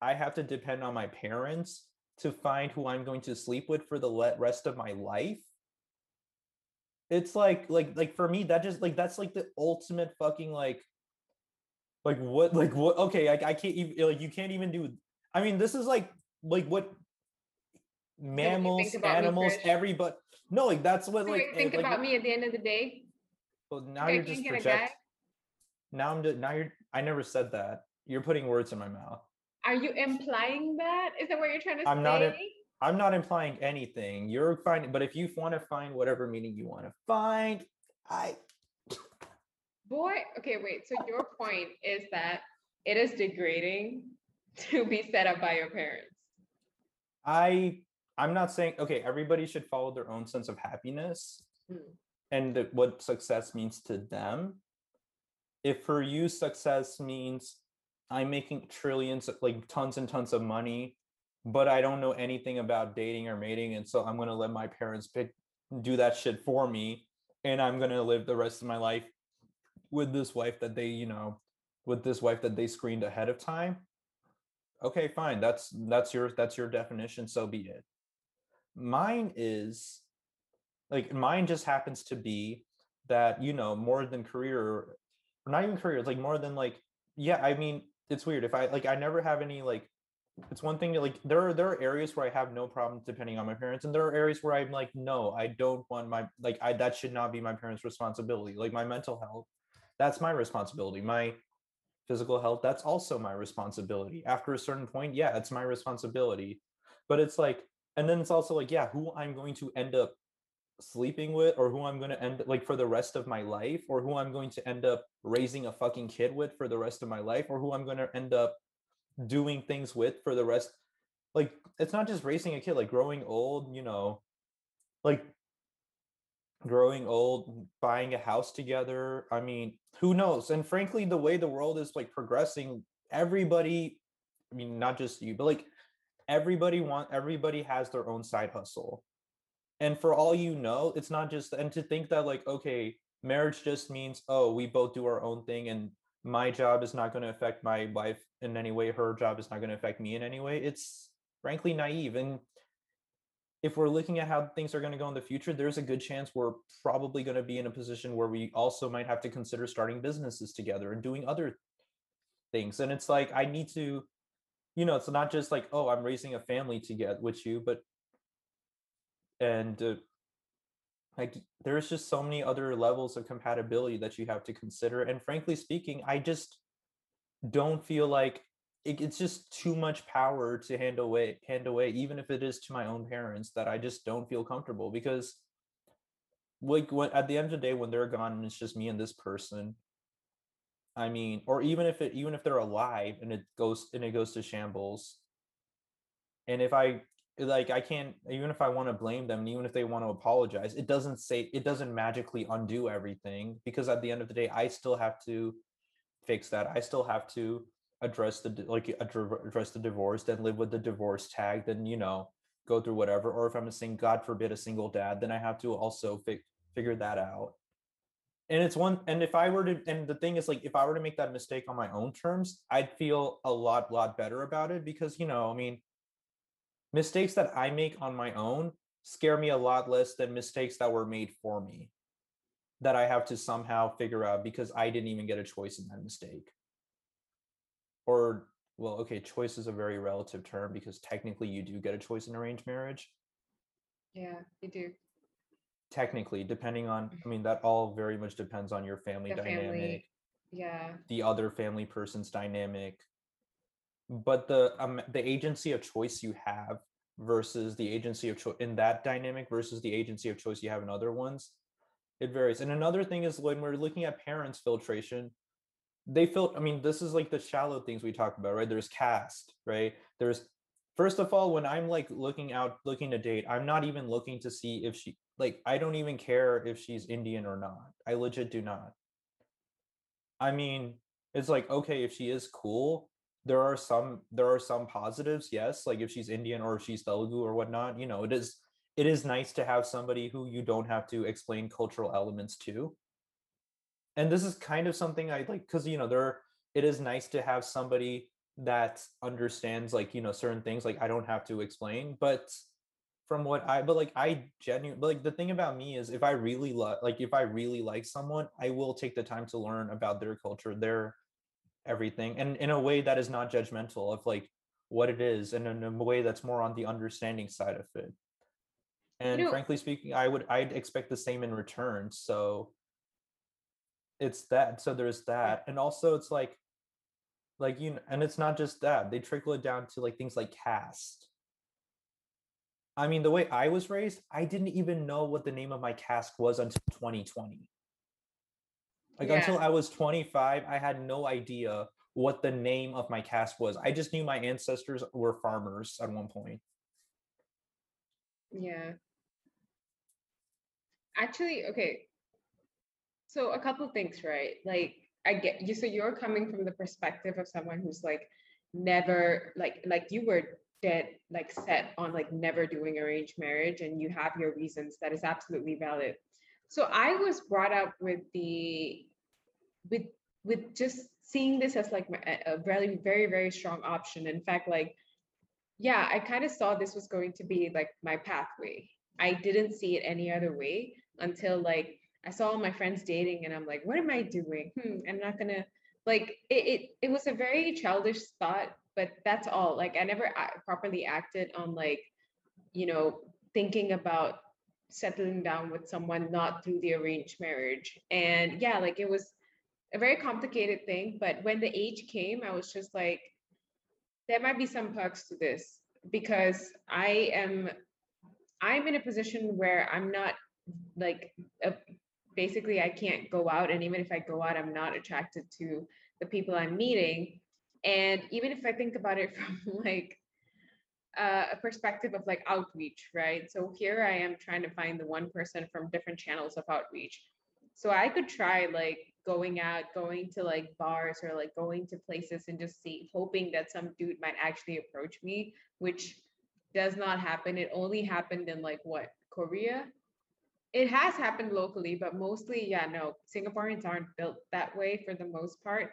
I have to depend on my parents to find who I'm going to sleep with for the rest of my life. It's like for me, that just like, that's like the ultimate fucking like what, okay. I can't even, like, you can't even do, I mean, this is like what, mammals, animals, everybody. No, like that's what so like think about me at the end of the day. Well, now you're just projecting. Now I'm just, now you're, I never said that. You're putting words in my mouth. Are you implying that? Is that what you're trying to say? I'm not implying anything. You're finding, but if you want to find whatever meaning you want to find, okay, wait. So your point is that it is degrading to be set up by your parents. I'm not saying, okay, everybody should follow their own sense of happiness and what success means to them. If for you, success means I'm making trillions, like tons and tons of money, but I don't know anything about dating or mating. And so I'm going to let my parents do that shit for me. And I'm going to live the rest of my life with this wife that they, you know, with this wife that they screened ahead of time. Okay, fine. That's your definition. So be it. Mine is like, mine just happens to be that, you know, more than career, not even career, it's like more than like, yeah, I mean, it's weird. If I like, I never have any, like, it's one thing to, like, there are areas where I have no problem depending on my parents. And there are areas where I'm like, no, I don't want my, like, that should not be my parents' responsibility. Like my mental health, that's my responsibility. My physical health, that's also my responsibility. After a certain point, yeah, it's my responsibility. But it's like, and then it's also like, yeah, who I'm going to end up sleeping with, or who I'm going to end like for the rest of my life, or who I'm going to end up raising a fucking kid with for the rest of my life, or who I'm going to end up doing things with for the rest. Like, it's not just raising a kid, like growing old, you know, like growing old, buying a house together. I mean, who knows? And frankly, the way the world is like progressing, everybody, I mean, not just you, but like, everybody has their own side hustle. And for all you know, it's not just, and to think that like, okay, marriage just means, oh, we both do our own thing and my job is not going to affect my wife in any way, her job is not going to affect me in any way. It's frankly naive. And if we're looking at how things are going to go in the future, there's a good chance we're probably going to be in a position where we also might have to consider starting businesses together and doing other things. And it's like, I need to, you know, it's not just like, oh, I'm raising a family together with you, but, and like, there's just so many other levels of compatibility that you have to consider. And frankly speaking, I just don't feel like it's just too much power to hand away, even if it is to my own parents, that I just don't feel comfortable, because like when, at the end of the day, when they're gone and it's just me and this person, I mean, or even if they're alive and it goes to shambles, and if I like, I can't, even if I want to blame them, and even if they want to apologize, it doesn't magically undo everything, because at the end of the day, I still have to fix that. I still have to address the divorce, then live with the divorce tag, then, you know, go through whatever. Or if I'm God forbid, a single dad, then I have to also figure that out. And it's one, and if I were to, and the thing is like, if I were to make that mistake on my own terms, I'd feel a lot better about it, because, you know, I mean, mistakes that I make on my own scare me a lot less than mistakes that were made for me that I have to somehow figure out because I didn't even get a choice in that mistake. or, well, okay, choice is a very relative term because technically you do get a choice in arranged marriage. Yeah, you do. Technically, depending on, I mean, that all very much depends on your family dynamic. Yeah. The other family person's dynamic. But the agency of choice you have versus the agency of choice in that dynamic versus the agency of choice you have in other ones, it varies. And another thing is when we're looking at parents' filtration, they filter, I mean, this is like the shallow things we talk about, right? There's caste, right? There's, first of all, when I'm like looking to date, I'm not even looking to see if she, like, I don't even care if she's Indian or not. I legit do not. I mean, it's like, okay, if she is cool, there are some positives, yes. Like if she's Indian or if she's Telugu or whatnot, you know, it is nice to have somebody who you don't have to explain cultural elements to. And this is kind of something I like, because, you know, it is nice to have somebody that understands, like, you know, certain things, like I don't have to explain, but the thing about me is if I really like someone, I will take the time to learn about their culture, their everything. And in a way that is not judgmental of like what it is. And in a way that's more on the understanding side of it. And frankly speaking, I'd expect the same in return. So it's that. So there's that. And also it's like, you know, and it's not just that. They trickle it down to like things like caste. I mean, the way I was raised, I didn't even know what the name of my caste was until 2020. Like until I was 25, I had no idea what the name of my caste was. I just knew my ancestors were farmers at one point. Yeah. Actually, okay. So a couple of things, right? Like I get you. So you're coming from the perspective of someone who's like never like you were dead, like set on like never doing arranged marriage, and you have your reasons. That is absolutely valid. So I was brought up with with just seeing this as like a very, very, very strong option. In fact, like, yeah, I kind of saw this was going to be like my pathway. I didn't see it any other way until like I saw all my friends dating and I'm like, what am I doing? I'm not gonna, like, it was a very childish thought, but that's all. Like I never properly acted on like, you know, thinking about settling down with someone, not through the arranged marriage. And yeah, like it was a very complicated thing. But when the age came, I was just like, there might be some perks to this because I'm in a position where I'm not like basically I can't go out, and even if I go out, I'm not attracted to the people I'm meeting. And even if I think about it from like a perspective of like outreach, right? So here I am trying to find the one person from different channels of outreach. So I could try like going out, going to like bars or like going to places and just see, hoping that some dude might actually approach me, which does not happen. It only happened in like what, Korea? It has happened locally, but mostly, yeah, no, Singaporeans aren't built that way for the most part.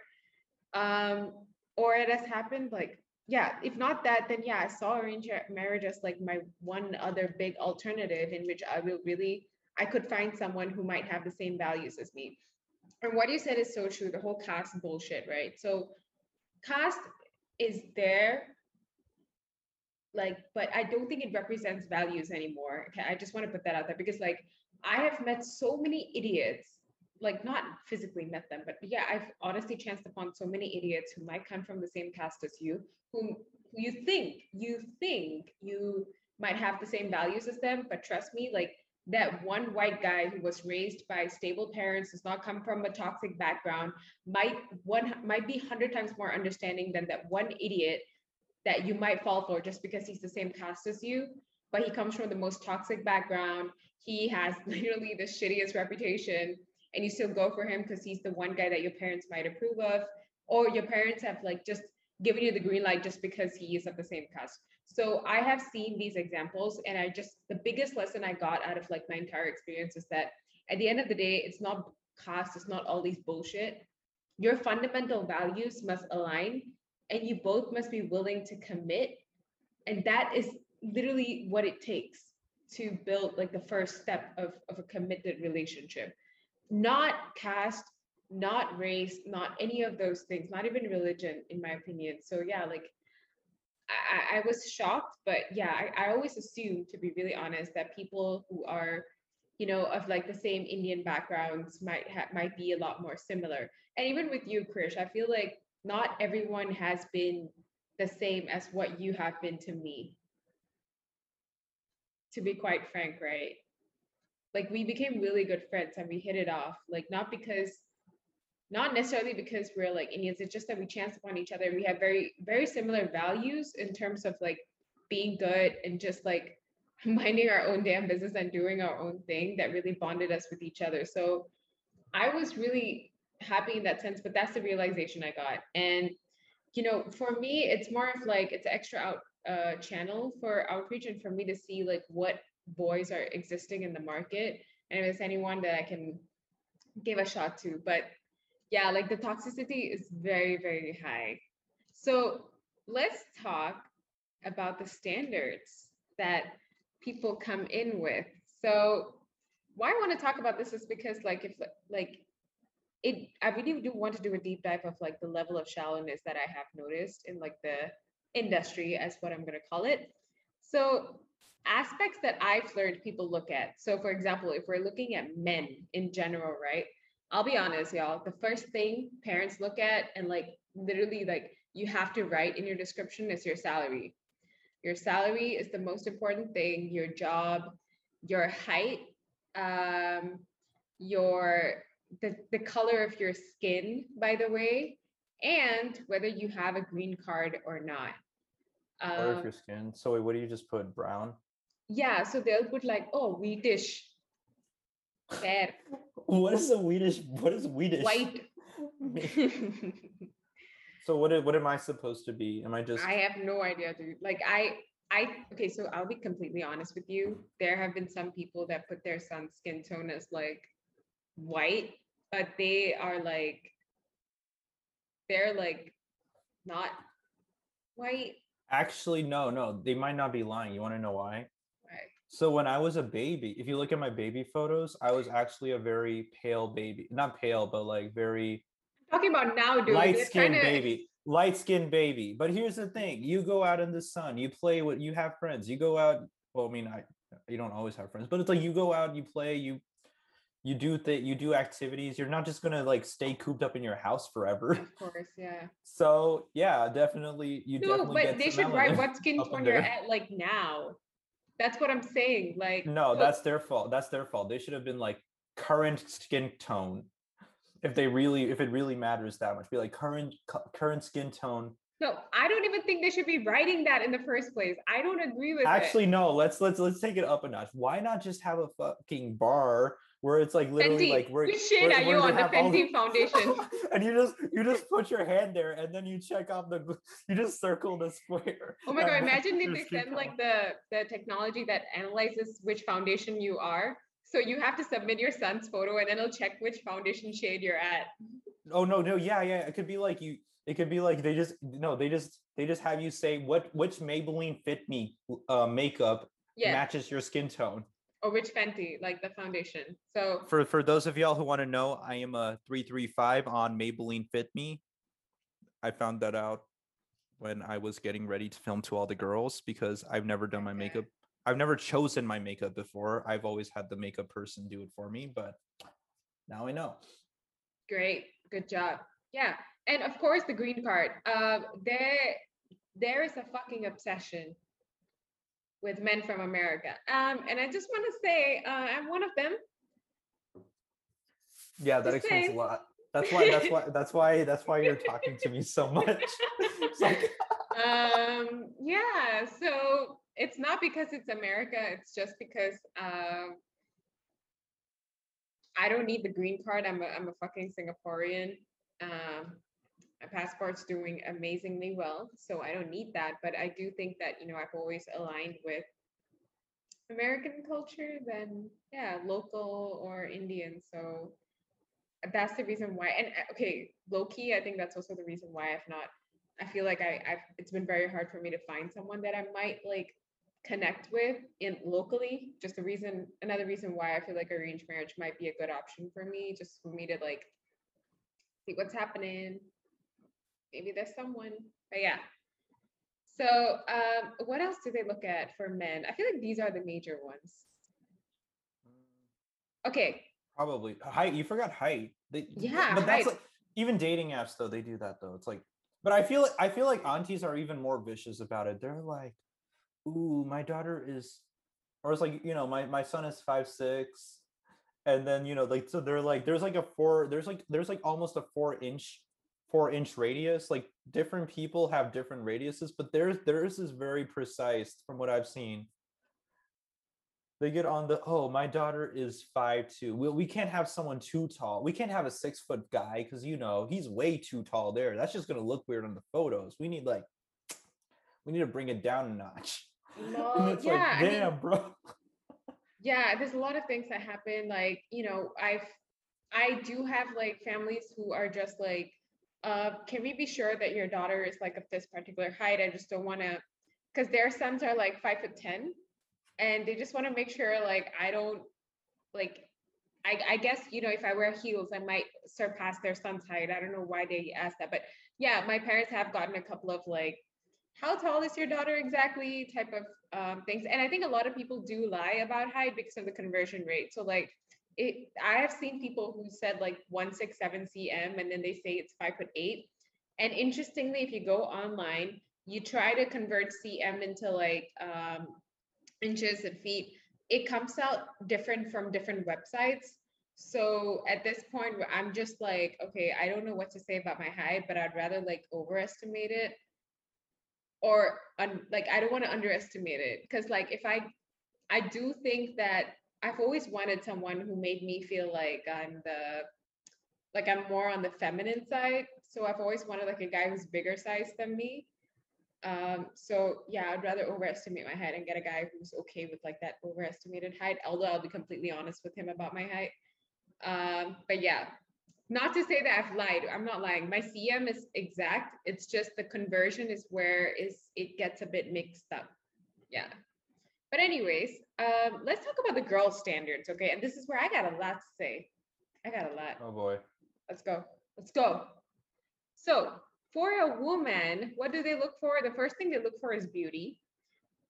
Or it has happened like, yeah, if not that, then yeah, I saw arranged marriage as like my one other big alternative in which I could find someone who might have the same values as me. And what you said is so true, the whole caste bullshit, right? So caste is there, like, but I don't think it represents values anymore. Okay, I just want to put that out there because like, I have met so many idiots, like not physically met them, but yeah, I've honestly chanced upon so many idiots who might come from the same caste as you, whom you think you might have the same values as them, but trust me, like that one white guy who was raised by stable parents, does not come from a toxic background, might be 100 times more understanding than that one idiot that you might fall for just because he's the same caste as you, but he comes from the most toxic background. He has literally the shittiest reputation, and you still go for him because he's the one guy that your parents might approve of, or your parents have like just given you the green light just because he is of the same caste. So I have seen these examples, and the biggest lesson I got out of like my entire experience is that at the end of the day, it's not caste, it's not all these bullshit. Your fundamental values must align, and you both must be willing to commit. And that is literally what it takes to build like the first step of a committed relationship. Not caste, not race, not any of those things, not even religion, in my opinion. So yeah, like I was shocked, but yeah, I always assumed, to be really honest, that people who are, you know, of like the same Indian backgrounds might be a lot more similar. And even with you, Krish, I feel like not everyone has been the same as what you have been to me, to be quite frank, right? Like we became really good friends and we hit it off, like not necessarily because we're like Indians, it's just that we chanced upon each other. We have very, very similar values in terms of like being good and just like minding our own damn business and doing our own thing that really bonded us with each other. So I was really happy in that sense, but that's the realization I got. And, you know, for me, it's more of like, it's an extra channel for outreach and for me to see like what boys are existing in the market. And if it's anyone that I can give a shot to, but yeah, like the toxicity is very, very high. So let's talk about the standards that people come in with. So why I want to talk about this is because I really do want to do a deep dive of like the level of shallowness that I have noticed in like the industry, as what I'm going to call it. So aspects that I've learned people look at. So for example, if we're looking at men in general, right? I'll be honest, y'all, the first thing parents look at and like literally like you have to write in your description is your salary. Your salary is the most important thing, your job, your height, the color of your skin, by the way, and whether you have a green card or not. Color of your skin. So wait, what do you just put, brown? Yeah, so they'll put like, oh, wheatish. Fair. What is wheatish? White. So what am I supposed to be? I have no idea, dude. Like okay, so I'll be completely honest with you. There have been some people that put their son's skin tone as like white, but they are like, they're like not white. Actually, no, they might not be lying. You want to know why? Right. So when I was a baby, if you look at my baby photos, I was actually a very pale baby. Not pale, but like very... Talking about now, dude. Light-skinned baby. But here's the thing. You go out in the sun. You play with... You have friends. You go out... Well, I mean, you don't always have friends. But it's like you go out, you play, you do activities. You're not just going to like stay cooped up in your house forever. Of course, yeah. So, yeah, definitely. But they should write what skin tone you're at like now. That's what I'm saying. Like, no, that's their fault. They should have been like current skin tone. If it really matters that much, be like current skin tone. No, I don't even think they should be writing that in the first place. I don't agree with Actually, no, let's take it up a notch. Why not just have a fucking bar where it's like literally Fendi. Like where which shade are you on the Fendi foundation? And you just put your hand there and then you check out you just circle the square. Oh my god, imagine if they send like the technology that analyzes which foundation you are. So you have to submit your son's photo and then it'll check which foundation shade you're at. Oh no, yeah. They just have you say which Maybelline Fit Me makeup matches your skin tone. Or which Fenty, like the foundation. So for those of y'all who want to know, I am a 335 on Maybelline Fit Me. I found that out when I was getting ready to film To All the Girls because I've never done my makeup. I've never chosen my makeup before. I've always had the makeup person do it for me, but now I know. Great. Good job. Yeah. And of course the green card. There is a fucking obsession with men from America. And I just want to say, I'm one of them. Yeah, that explains a lot. That's why you're talking to me so much. Yeah. So it's not because it's America. It's just because I don't need the green card. I'm a fucking Singaporean. My passport's doing amazingly well, so I don't need that. But I do think that, you know, I've always aligned with American culture than, yeah, local or Indian. So that's the reason why. And okay, low key, I think that's also the reason why I feel like it's been very hard for me to find someone that I might like connect with in locally. Just another reason why I feel like arranged marriage might be a good option for me, just for me to like see what's happening. Maybe there's someone, but yeah. So what else do they look at for men? I feel like these are the major ones. Okay. Probably height. You forgot height. But that's height. Like even dating apps though, they do that though. It's like, but I feel like aunties are even more vicious about it. They're like, ooh, my daughter is, or it's like, you know, my son is 5'6", and then, you know, like, so they're like, there's like almost a four inch radius. Like different people have different radiuses, but theirs is very precise from what I've seen. They get on the, oh, my daughter is 5'2". We can't have someone too tall. We can't have a 6-foot guy because, you know, he's way too tall there. That's just going to look weird on the photos. We need to bring it down a notch. No, it's like, damn, I mean, bro. Yeah, there's a lot of things that happen. Like, you know, I do have like families who are just like, can we be sure that your daughter is like of this particular height? I just don't want to, because their sons are like 5'10". And they just want to make sure, like, I don't, like, I guess, you know, if I wear heels, I might surpass their son's height. I don't know why they asked that. But yeah, my parents have gotten a couple of, like, how tall is your daughter exactly type of things. And I think a lot of people do lie about height because of the conversion rate. So, like, I have seen people who said, like, 167 cm, and then they say it's 5'8". And interestingly, if you go online, you try to convert cm into, like, inches and feet, it comes out different from different websites. So at this point, I'm just like, okay, I don't know what to say about my height, but I'd rather like overestimate it, or like I don't want to underestimate it, because like if I do think that I've always wanted someone who made me feel like I'm more on the feminine side. So I've always wanted like a guy who's bigger sized than me. So yeah, I'd rather overestimate my height and get a guy who's okay with like that overestimated height, although I'll be completely honest with him about my height. But yeah, not to say that I've lied. I'm not lying. My cm is exact. It's just the conversion is where it gets a bit mixed up. Yeah. But anyways, let's talk about the girl standards, okay? And this is where I got a lot to say. I got a lot. Oh boy. Let's go. So for a woman, what do they look for? The first thing they look for is beauty.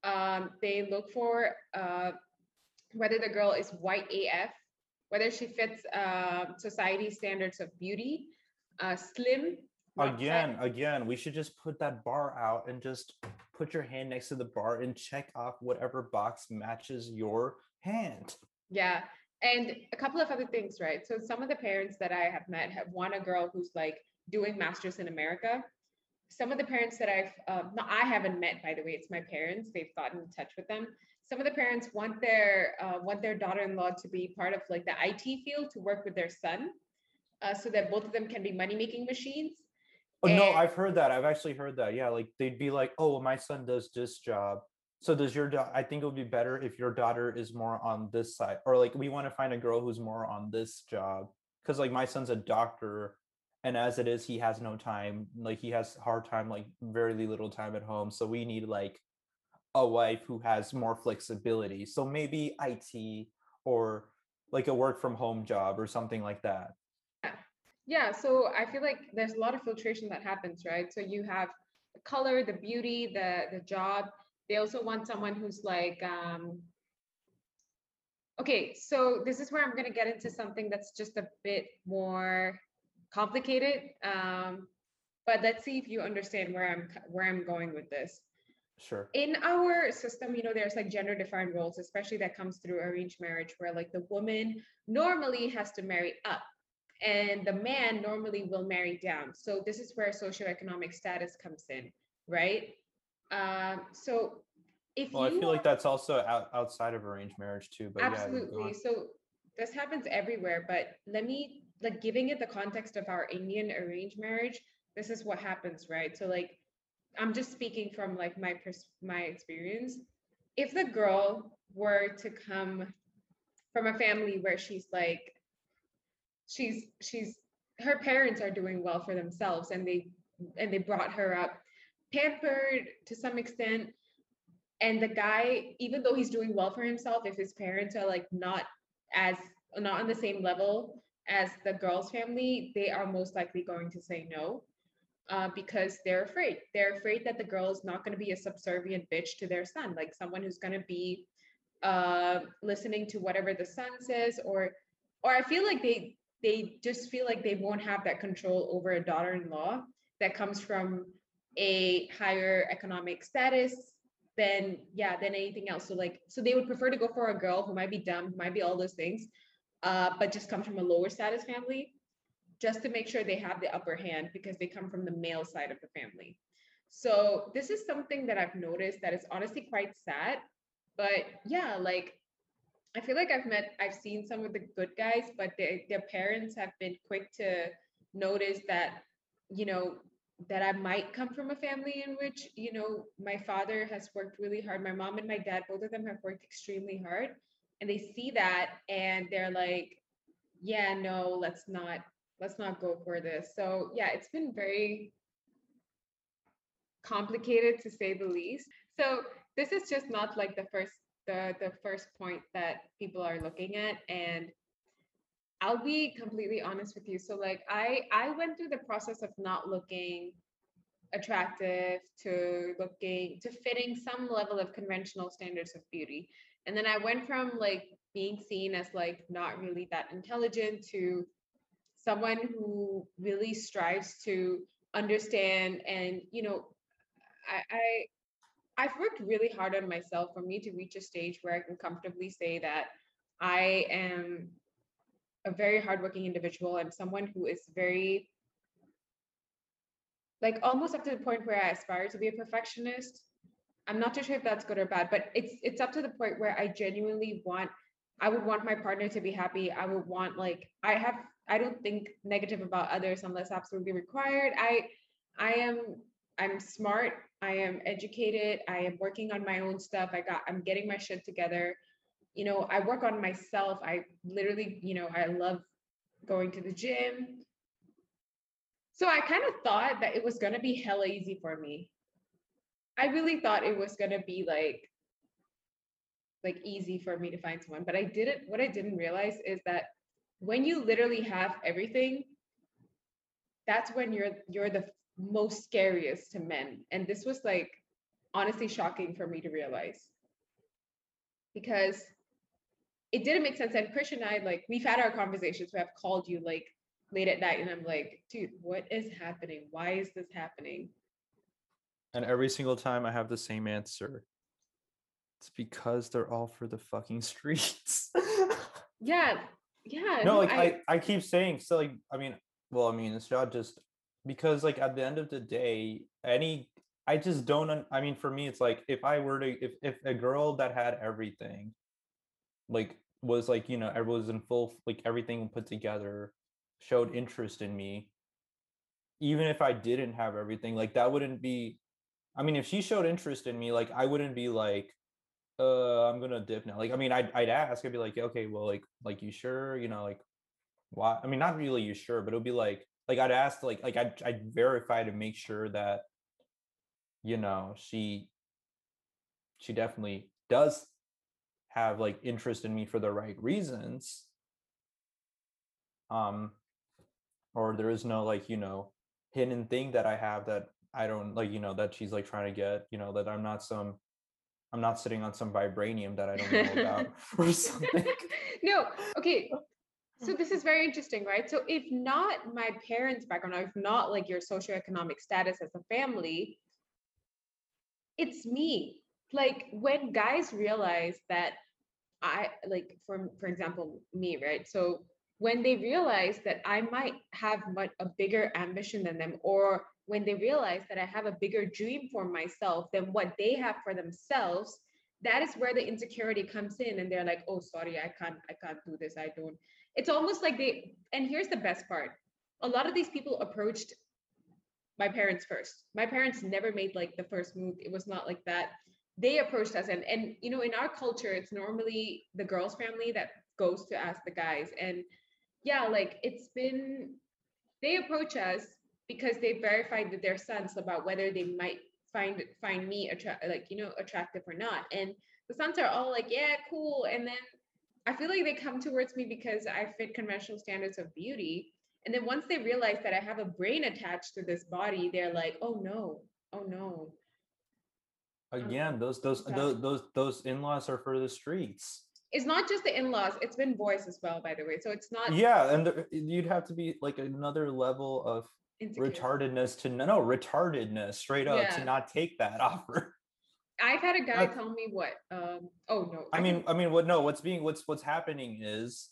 They look for whether the girl is white AF, whether she fits society standards of beauty, slim. Again, we should just put that bar out and just put your hand next to the bar and check off whatever box matches your hand. Yeah, and a couple of other things, right? So some of the parents that I have met have want a girl who's like, doing masters in America. Some of the parents that I haven't met, by the way, it's my parents. They've gotten in touch with them. Some of the parents want their daughter-in-law to be part of like the IT field, to work with their son, so that both of them can be money-making machines. Oh, no, I've heard that. I've actually heard that. Yeah, like they'd be like, "Oh, my son does this job. So does your daughter? I think it would be better if your daughter is more on this side, or like we want to find a girl who's more on this job because like my son's a doctor." And as it is, he has no time, like he has hard time, like very little time at home. So we need like a wife who has more flexibility. So maybe IT or like a work from home job or something like that. Yeah. So I feel like there's a lot of filtration that happens, right? So you have the color, the beauty, the job. They also want someone who's like, okay, so this is where I'm going to get into something that's just a bit more complicated, but let's see if you understand where I'm going with this. Sure. In our system, you know, there's like gender-defined roles, especially that comes through arranged marriage, where like the woman normally has to marry up, and the man normally will marry down. So this is where socioeconomic status comes in, right? So if I feel like that's also outside of arranged marriage too. But absolutely. Yeah, so this happens everywhere, but let me. Like giving it the context of our Indian arranged marriage, this is what happens, right? So like, I'm just speaking from like my experience. If the girl were to come from a family where she's like, her parents are doing well for themselves and they brought her up pampered to some extent. And the guy, even though he's doing well for himself, if his parents are like not on the same level as the girl's family, they are most likely going to say no because they're afraid. They're afraid that the girl is not going to be a subservient bitch to their son, like someone who's going to be listening to whatever the son says, or I feel like they just feel like they won't have that control over a daughter-in-law that comes from a higher economic status than anything else. So they would prefer to go for a girl who might be dumb, who might be all those things, but just comes from a lower status family, just to make sure they have the upper hand because they come from the male side of the family. So this is something that I've noticed that is honestly quite sad. But yeah, like, I feel like I've seen some of the good guys, but their parents have been quick to notice that, you know, that I might come from a family in which, you know, my father has worked really hard. My mom and my dad, both of them have worked extremely hard, and they see that and they're like, yeah, no, let's not go for this. So yeah, it's been very complicated to say the least. So this is just not like the first point that people are looking at. And I'll be completely honest with you. So like I went through the process of not looking attractive to fitting some level of conventional standards of beauty. And then I went from like being seen as like not really that intelligent to someone who really strives to understand. And, you know, I've worked really hard on myself for me to reach a stage where I can comfortably say that I am a very hardworking individual and someone who is very, like, almost up to the point where I aspire to be a perfectionist. I'm not too sure if that's good or bad, but it's up to the point where I genuinely would want my partner to be happy. I would want, like, I don't think negative about others unless absolutely required. I'm smart. I am educated. I am working on my own stuff. I'm getting my shit together. You know, I work on myself. I literally, you know, I love going to the gym. So I kind of thought that it was going to be hella easy for me. I really thought it was going to be like easy for me to find someone, but I didn't. What I didn't realize is that when you literally have everything, that's when you're the most scariest to men. And this was like honestly shocking for me to realize, because it didn't make sense. And Krish and I, like, we've had our conversations where I've called you like late at night and I'm like, dude, what is happening? Why is this happening? And every single time I have the same answer. It's because they're all for the fucking streets. Yeah. No, like I keep saying, so like, I mean, it's not just because, like, at the end of the day, for me, it's like, if a girl that had everything, like, was like, you know, everyone was in full, like, everything put together, showed interest in me, even if I didn't have everything, like, that wouldn't be, I mean, if she showed interest in me, like, I wouldn't be like, I'm gonna dip now. Like, I mean, I'd ask, I'd be like, okay, well, like, you sure, you know, like, why? I mean, not really you sure, but it would be like, I'd ask, like, I'd verify to make sure that, you know, she definitely does have like interest in me for the right reasons, or there is no, like, you know, hidden thing that I have that I don't, like, you know, that she's like trying to get, you know, that I'm not sitting on some vibranium that I don't know about or something. No, okay, so this is very interesting, right? So if not my parents' background, or if not like your socioeconomic status as a family, it's me. Like, when guys realize that I, like, for example, me, right? So when they realize that I might have a bigger ambition than them, or when they realize that I have a bigger dream for myself than what they have for themselves, that is where the insecurity comes in. And they're like, oh, sorry, I can't do this. I don't. It's almost like they, and here's the best part. A lot of these people approached my parents first. My parents never made like the first move. It was not like that. They approached us. And you know, in our culture, it's normally the girl's family that goes to ask the guys. And yeah, like, it's been, they approach us because they verified with their sons about whether they might find me attractive or not. And the sons are all like, yeah, cool. And then I feel like they come towards me because I fit conventional standards of beauty. And then once they realize that I have a brain attached to this body, they're like, oh no, oh no. Again, those in-laws are for the streets. It's not just the in-laws, it's been boys as well, by the way. So it's not. Yeah. And you'd have to be like another level of insecure retardedness straight up to not take that offer. I've had a guy tell me what, what's happening is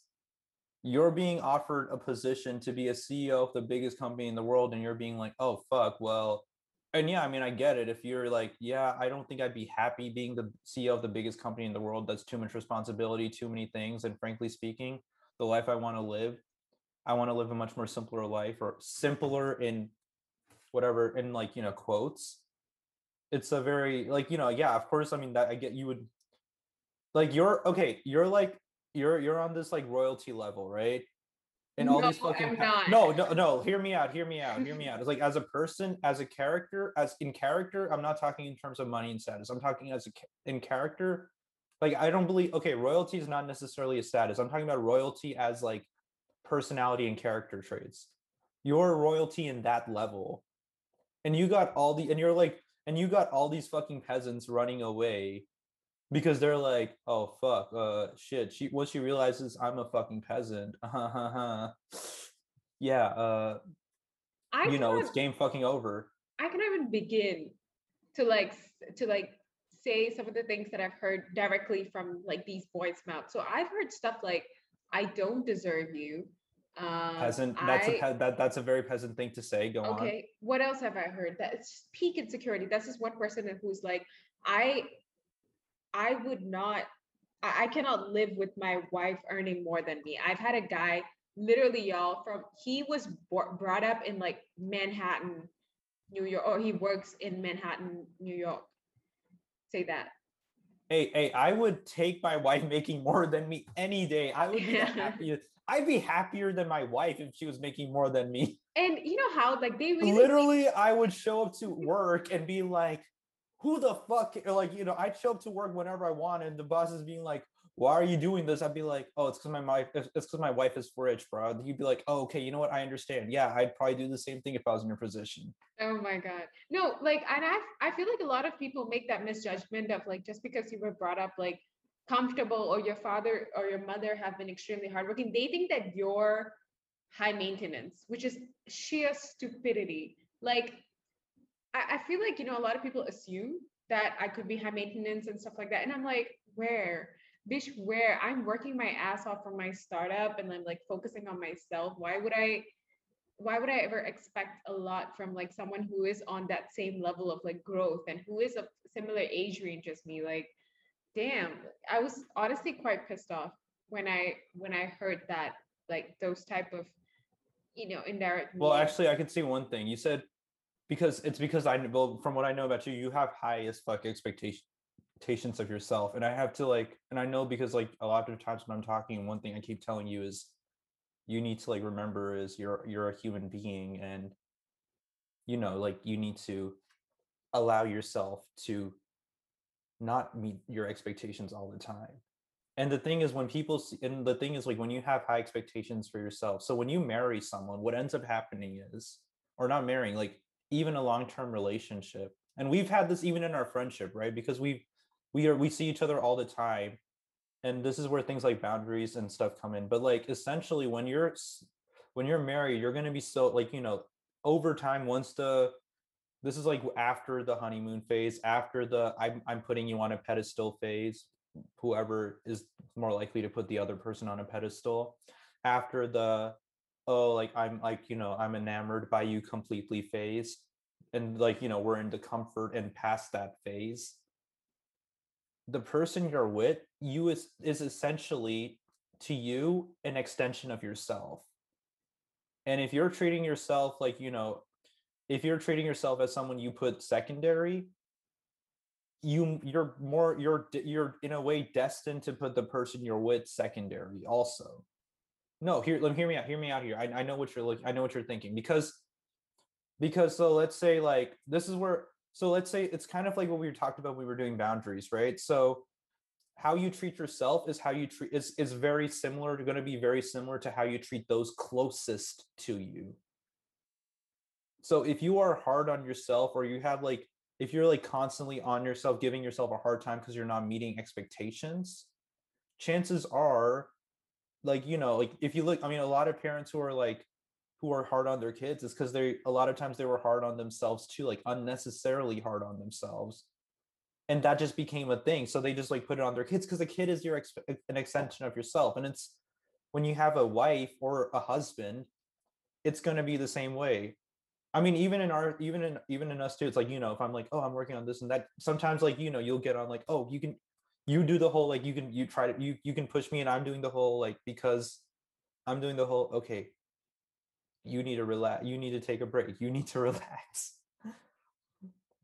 you're being offered a position to be a CEO of the biggest company in the world. And you're being like, oh fuck. Well, and yeah, I mean, I get it. If you're like, yeah, I don't think I'd be happy being the CEO of the biggest company in the world. That's too much responsibility, too many things. And frankly speaking, the life I want to live a much more simpler life, or simpler in whatever, in like, you know, quotes. It's a very like, you know, yeah, of course. I mean, that I get you would like, you're okay. You're like, you're on this like royalty level, right? And all these fucking no. Hear me out. It's like, as a person, as a character, as in character, I'm not talking in terms of money and status. I'm talking as in character. Like, I don't believe, okay, royalty is not necessarily a status. I'm talking about royalty as like personality and character traits. You're royalty in that level. And you got all the, and you're like, and you got all these fucking peasants running away because they're like, oh fuck, shit. She realizes I'm a fucking peasant. Yeah. It's game fucking over. I cannot even begin to say some of the things that I've heard directly from like these boys' mouths. So I've heard stuff like, I don't deserve you. Peasant. That's a very peasant thing to say. Go on. Okay. What else have I heard? That's peak insecurity. That's just one person who's like, I cannot live with my wife earning more than me. I've had a guy, literally, y'all, he was brought up in like Manhattan, New York, or he works in Manhattan, New York. Say that. Hey, I would take my wife making more than me any day. I would be happier. I'd be happier than my wife if she was making more than me. And you know how like they really literally, I would show up to work and be like, who the fuck? Like, you know, I'd show up to work whenever I want, and the boss is being like, why are you doing this? I'd be like, oh, it's because my wife is rich, bro. You'd be like, oh, okay, you know what? I understand. Yeah, I'd probably do the same thing if I was in your position. Oh my God. No, like, and I feel like a lot of people make that misjudgment of like, just because you were brought up like comfortable, or your father or your mother have been extremely hardworking, they think that you're high maintenance, which is sheer stupidity. Like, I feel like, you know, a lot of people assume that I could be high maintenance and stuff like that. And I'm like, where? Bitch, where? I'm working my ass off for my startup and I'm like focusing on myself. Why would I ever expect a lot from like someone who is on that same level of like growth and who is a similar age range as me? Like, damn, I was honestly quite pissed off when I heard that, like those type of, you know, indirect. Well, actually I could see one thing you said, because from what I know about you, you have high as fuck expectations of yourself. And I have to like, and I know because like a lot of times when I'm talking, one thing I keep telling you is you need to like remember is you're a human being, and you know, like you need to allow yourself to not meet your expectations all the time. And the thing is when you have high expectations for yourself, so when you marry someone, what ends up happening is, or not marrying, like even a long-term relationship. And we've had this even in our friendship, right? Because we see each other all the time. And this is where things like boundaries and stuff come in. But like, essentially when you're married, you're going to be so like, you know, over time, this is like after the honeymoon phase, after the, I'm putting you on a pedestal phase, whoever is more likely to put the other person on a pedestal, after the, oh, like, I'm like, you know, I'm enamored by you completely phase. And like, you know, we're into comfort and past that phase. The person you're with, you is essentially to you an extension of yourself. And if you're treating yourself like, you know, if you're treating yourself as someone you put secondary, you're in a way destined to put the person you're with secondary also. No, hear me out here. I know what you're looking. I know what you're thinking because so let's say like this is where, so let's say it's kind of like what we were talking about when we were doing boundaries, right? So how you treat yourself is how you treat is very similar to going to be very similar to how you treat those closest to you. So if you are hard on yourself, or you have like, if you're like constantly on yourself, giving yourself a hard time because you're not meeting expectations, chances are like, you know, like if you look, I mean, a lot of parents who are like, who are hard on their kids is because they, a lot of times they were hard on themselves too, like unnecessarily hard on themselves. And that just became a thing. So they just like put it on their kids because the kid is your an extension of yourself. And it's when you have a wife or a husband, it's going to be the same way. I mean, even in us too, it's like, you know, if I'm like, oh, I'm working on this and that, sometimes like, you know, you'll get on like, oh, you can push me, and I'm doing the whole, like, because I'm doing the whole, okay, you need to relax. You need to take a break. You need to relax.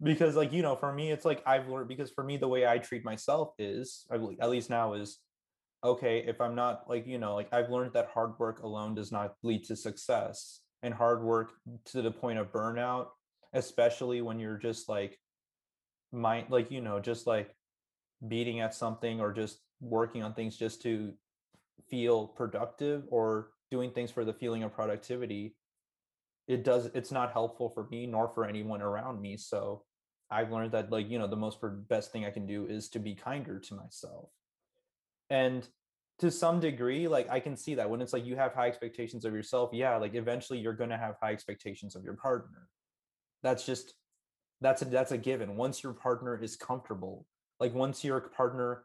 Because like, you know, for me, it's like I've learned, because for me, the way I treat myself is, at least now, is, okay, if I'm not like, you know, like I've learned that hard work alone does not lead to success, and hard work to the point of burnout, especially when you're just like mind, like, you know, just like beating at something or just working on things just to feel productive or doing things for the feeling of productivity. It's not helpful for me nor for anyone around me. So I've learned that, like, you know, the best thing I can do is to be kinder to myself. And to some degree, like, I can see that when it's like you have high expectations of yourself, yeah, like eventually you're going to have high expectations of your partner. That's a given. Once your partner is comfortable, like once your partner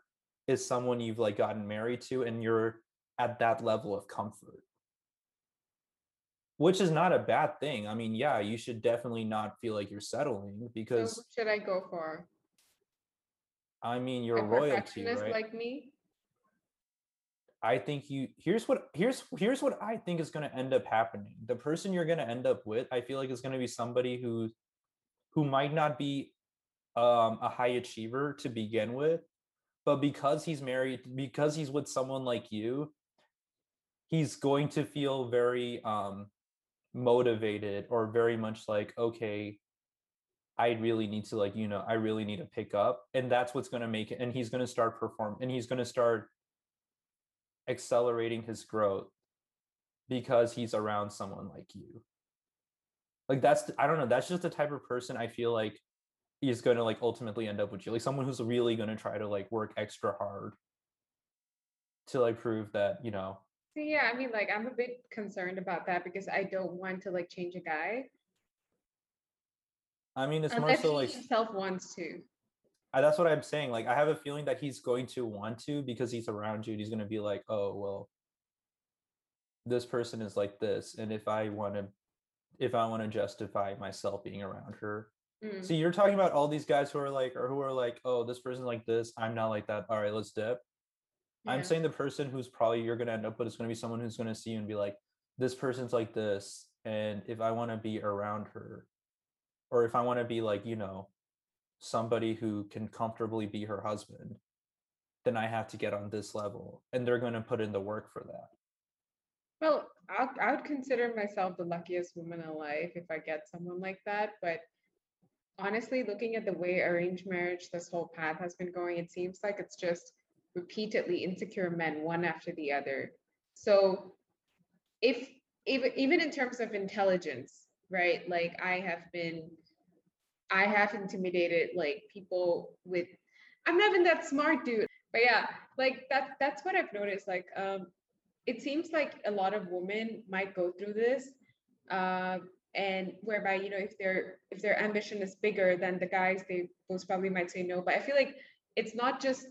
is someone you've like gotten married to and you're at that level of comfort, which is not a bad thing. I mean, yeah, you should definitely not feel like you're settling, because so who should I go for? I mean, you're royalty, right? Like me? I think here's what I think is going to end up happening. The person you're going to end up with, I feel like, is going to be somebody who might not be a high achiever to begin with, but because he's married, because he's with someone like you, he's going to feel very motivated, or very much like, okay, I really need to, like, you know, I really need to pick up. And that's what's going to make it. And he's going to start performing, and he's going to start accelerating his growth because he's around someone like you. Like, that's, I don't know, that's just the type of person I feel like is going to like ultimately end up with you. Like someone who's really going to try to like work extra hard to like prove that, you know. Yeah, I mean, like, I'm a bit concerned about that because I don't want to like change a guy. I mean, it's unless more so like himself wants to. That's what I'm saying. Like, I have a feeling that he's going to want to, because he's around you and he's going to be like, oh, well, this person is like this, and if I want to justify myself being around her. So you're talking about all these guys who are like, oh, this person's like this, I'm not like that, all right, let's dip. Yeah. I'm saying the person who's probably you're going to end up with is going to be someone who's going to see you and be like, this person's like this, and if I want to be around her, or if I want to be like, you know, somebody who can comfortably be her husband, then I have to get on this level, and they're going to put in the work for that. Well, I would consider myself the luckiest woman alive if I get someone like that, but honestly, looking at the way arranged marriage, this whole path has been going, it seems like it's just repeatedly insecure men, one after the other. So even in terms of intelligence, right? Like I have intimidated like people with, I'm not even that smart, dude. But yeah, like that's what I've noticed. Like, it seems like a lot of women might go through this, and whereby, you know, if their ambition is bigger than the guys, they most probably might say no. But I feel like it's not just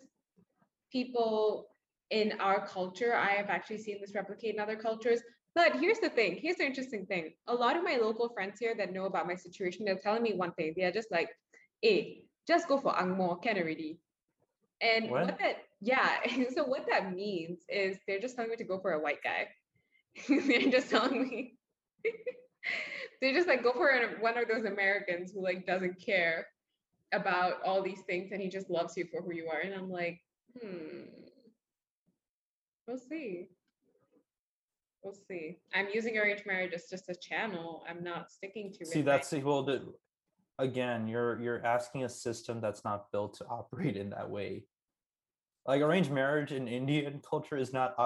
people in our culture. I have actually seen this replicate in other cultures. But here's the thing. Here's the interesting thing. A lot of my local friends here that know about my situation, they're telling me one thing. They're just like, hey, just go for angmo, can already. And so what that means is they're just telling me to go for a white guy. They're just telling me. They just like go for one of those Americans who like doesn't care about all these things, and he just loves you for who you are. And I'm like, we'll see. I'm using arranged marriage as just a channel. I'm not sticking to it. See, that's the whole, again, you're asking a system that's not built to operate in that way. like arranged marriage in Indian culture is not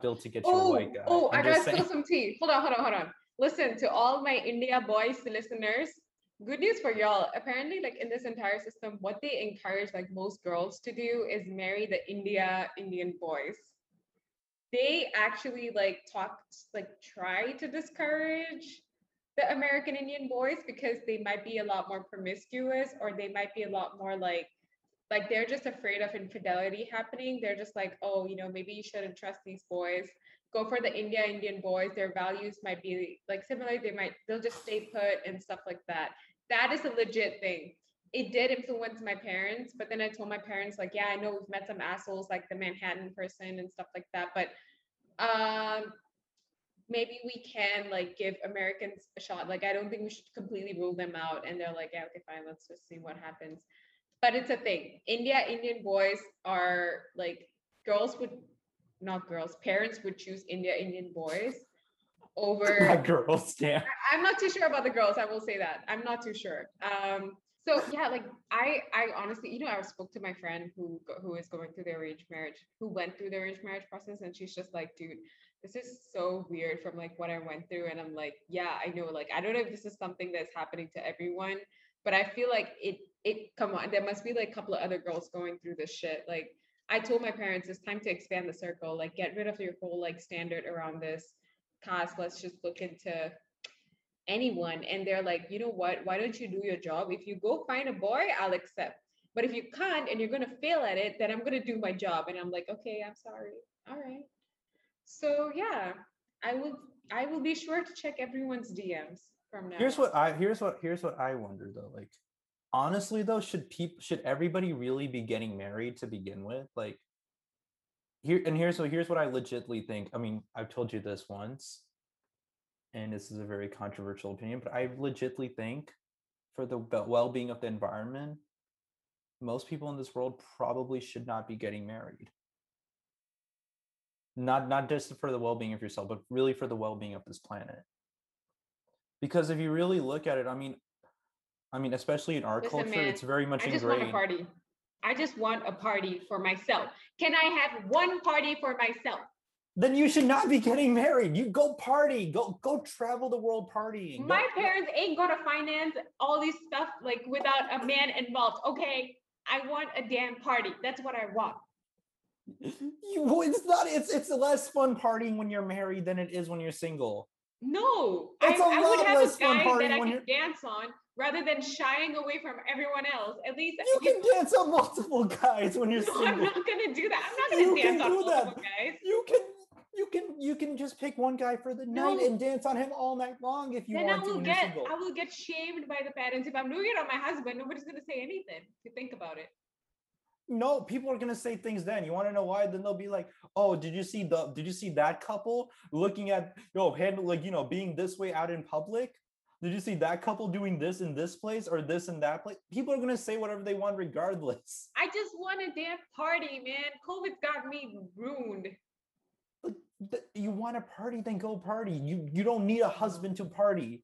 built to get you like. I gotta spill some tea. Hold on. Listen to all my India boys listeners. Good news for y'all. Apparently, like in this entire system, what they encourage like most girls to do is marry the Indian boys. They actually try to discourage the American Indian boys because they might be a lot more promiscuous, or they might be a lot more like they're just afraid of infidelity happening. They're just like, oh, maybe you shouldn't trust these boys. Go for the Indian boys. Their values might be like similar. They'll just stay put and stuff like that. That is a legit thing. It did influence my parents, but then I told my parents like, yeah, I know we've met some assholes like the Manhattan person and stuff like that, but maybe we can like give Americans a shot. Like, I don't think we should completely rule them out. And they're like, yeah, okay, fine. Let's just see what happens. But it's a thing. Indian boys are like parents would choose Indian boys over my girls. Yeah. I'm not too sure about the girls. I will say that. I'm not too sure. So yeah, like I honestly, I spoke to my friend who is going through the arranged marriage, who went through the arranged marriage process. And she's just like, dude, this is so weird from like what I went through. And I'm like, yeah, I know. Like, I don't know if this is something that's happening to everyone, but I feel like come on, there must be like a couple of other girls going through this shit. Like, I told my parents, it's time to expand the circle, like get rid of your whole like standard around this cast. Let's just look into anyone. And they're like, you know what? Why don't you do your job? If you go find a boy, I'll accept. But if you can't and you're going to fail at it, then I'm going to do my job. And I'm like, okay, I'm sorry. All right. So yeah, I will be sure to check everyone's DMs from now. Here's what I wonder though. Like, honestly though, should everybody really be getting married to begin with? Like, here's what I legitimately think. I mean, I've told you this once, and this is a very controversial opinion, but I legitimately think for the well-being of the environment, most people in this world probably should not be getting married. Not just for the well-being of yourself, but really for the well-being of this planet. Because if you really look at it, I mean, especially in our culture, man, it's very much ingrained. I just want a party for myself. Can I have one party for myself? Then you should not be getting married. You go party, go travel the world partying. My parents ain't gonna finance all this stuff like without a man involved. Okay, I want a damn party. That's what I want. It's less fun partying when you're married than it is when you're single. No, I would have a guy that I can dance on rather than shying away from everyone else. At least you can dance on multiple guys when you're single. I'm not gonna do that. I'm not gonna dance on multiple guys. You can just pick one guy for the night and dance on him all night long if you want to. I will get shamed by the parents if I'm doing it on my husband. Nobody's gonna say anything if you think about it. No, people are gonna say things then. You want to know why? Then they'll be like, "Oh, did you see that couple looking at being this way out in public? Did you see that couple doing this in this place or this in that place?" People are gonna say whatever they want regardless. I just want a damn party, man. COVID got me ruined. You want a party? Then go party. You don't need a husband to party.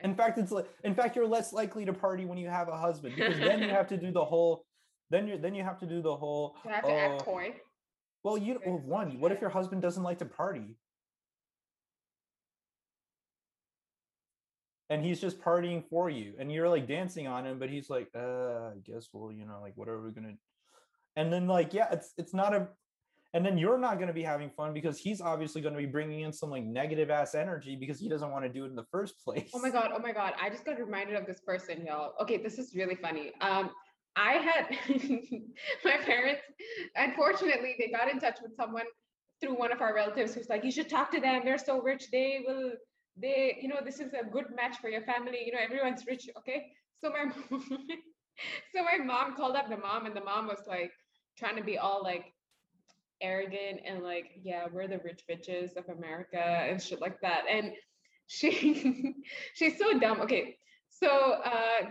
In fact, you're less likely to party when you have a husband, because then you have to do the whole. Then you have to do the whole. You have to act coy. Well, what if your husband doesn't like to party? And he's just partying for you, and you're like dancing on him, but he's like, I guess we'll, like, what are we gonna? And then like, yeah, it's not a. And then you're not going to be having fun because he's obviously going to be bringing in some like negative ass energy because he doesn't want to do it in the first place. Oh my god! I just got reminded of this person, y'all. Okay, this is really funny. I had my parents, unfortunately, they got in touch with someone through one of our relatives who's like, you should talk to them. They're so rich. They this is a good match for your family. Everyone's rich. Okay. So my mom called up the mom, and the mom was like trying to be all like arrogant and like, yeah, we're the rich bitches of America and shit like that. And she's so dumb. Okay. So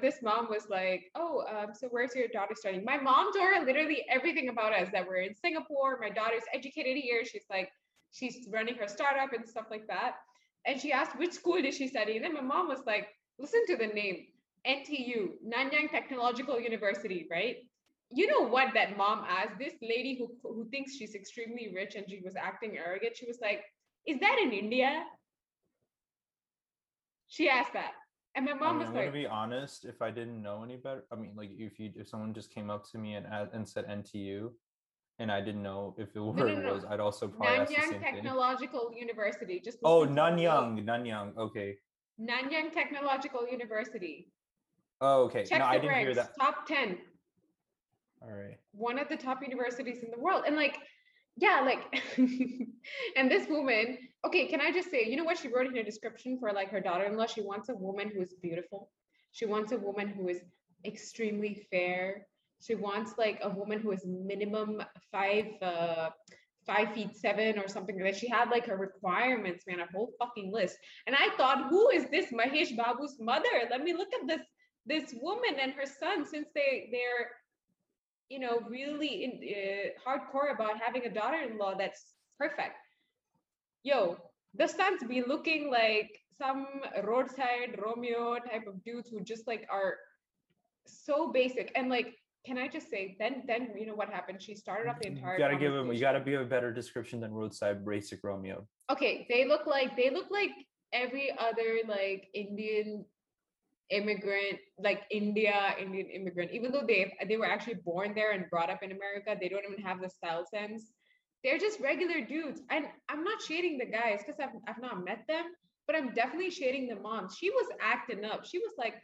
this mom was like, oh, so where's your daughter studying? My mom told her literally everything about us, that we're in Singapore. My daughter's educated here. She's like, she's running her startup and stuff like that. And she asked, which school did she study? And then my mom was like, listen to the name, NTU, Nanyang Technological University, right? You know what that mom asked? This lady who thinks she's extremely rich and she was acting arrogant, she was like, "Is that in India?" She asked that. And my mom was like, "To be honest, if I didn't know any better, I mean, like if someone just came up to me and said NTU, and I didn't know if it were it was, I'd also probably ask the same thing." Nanyang Technological University. Just Nanyang. Okay. Nanyang Technological University. Oh, okay. Check I didn't hear that. Top 10. All right. One of the top universities in the world, and and this woman. Okay, can I just say, you know what she wrote in her description for her daughter-in-law? She wants a woman who is beautiful. She wants a woman who is extremely fair. She wants a woman who is minimum 5'7" or something like that. She had her requirements, man, a whole fucking list. And I thought, who is this Mahesh Babu's mother? Let me look at this woman and her son, since they're really hardcore about having a daughter-in-law that's perfect. Yo, the sons be looking like some roadside Romeo type of dudes who just are so basic. And can I just say, then you know what happened? She started off the entire. You gotta give a better description than roadside basic Romeo. Okay, they look like every other Indian immigrant, Indian immigrant, even though they were actually born there and brought up in America. They don't even have the style sense. They're just regular dudes. And I'm not shading the guys because I've not met them, but I'm definitely shading the mom. She was acting up. She was like,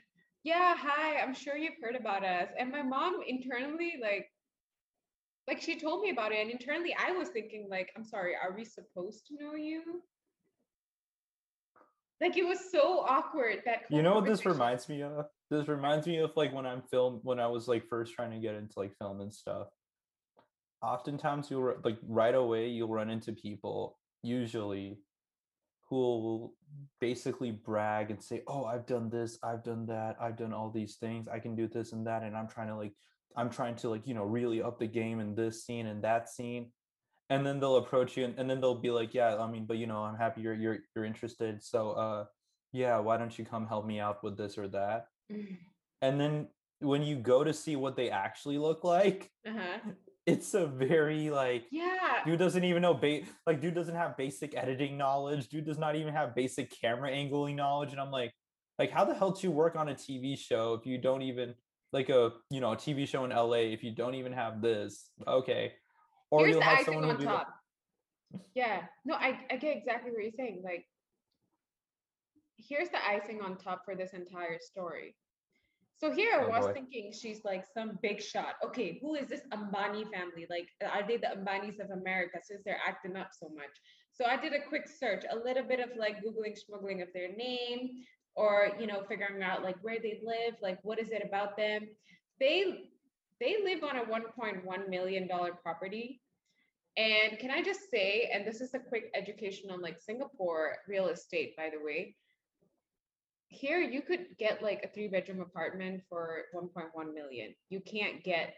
"Yeah, hi, I'm sure you've heard about us." And my mom internally, she told me about it. And internally I was thinking "I'm sorry, are we supposed to know you?" It was so awkward. That you know what this reminds me of? This reminds me of when I was first trying to get into film and stuff. Oftentimes you'll right away you'll run into people usually who will basically brag and say, "Oh, I've done this, I've done that, I've done all these things, I can do this and that, and I'm trying to really up the game in this scene and that scene." And then they'll approach you and then they'll be like, "Yeah, I mean, but I'm happy you're interested. So, yeah, why don't you come help me out with this or that?" Mm-hmm. And then when you go to see what they actually look like, it's a very dude doesn't even know, dude doesn't have basic editing knowledge. Dude does not even have basic camera angling knowledge. And I'm like, how the hell do you work on a TV show if you don't even a TV show in LA, if you don't even have this? Okay. Or here's the icing on top. Yeah, no, I get exactly what you're saying. Here's the icing on top for this entire story. So here I was thinking she's some big shot. Okay, who is this Ambani family? Are they the Ambanis of America since they're acting up so much? So I did a quick search, a little bit of Googling, smuggling of their name, or, figuring out where they live, what is it about them? They live on a $1.1 million property. And can I just say, and this is a quick education on Singapore real estate, by the way, here you could get a 3-bedroom apartment for 1.1 million. You can't get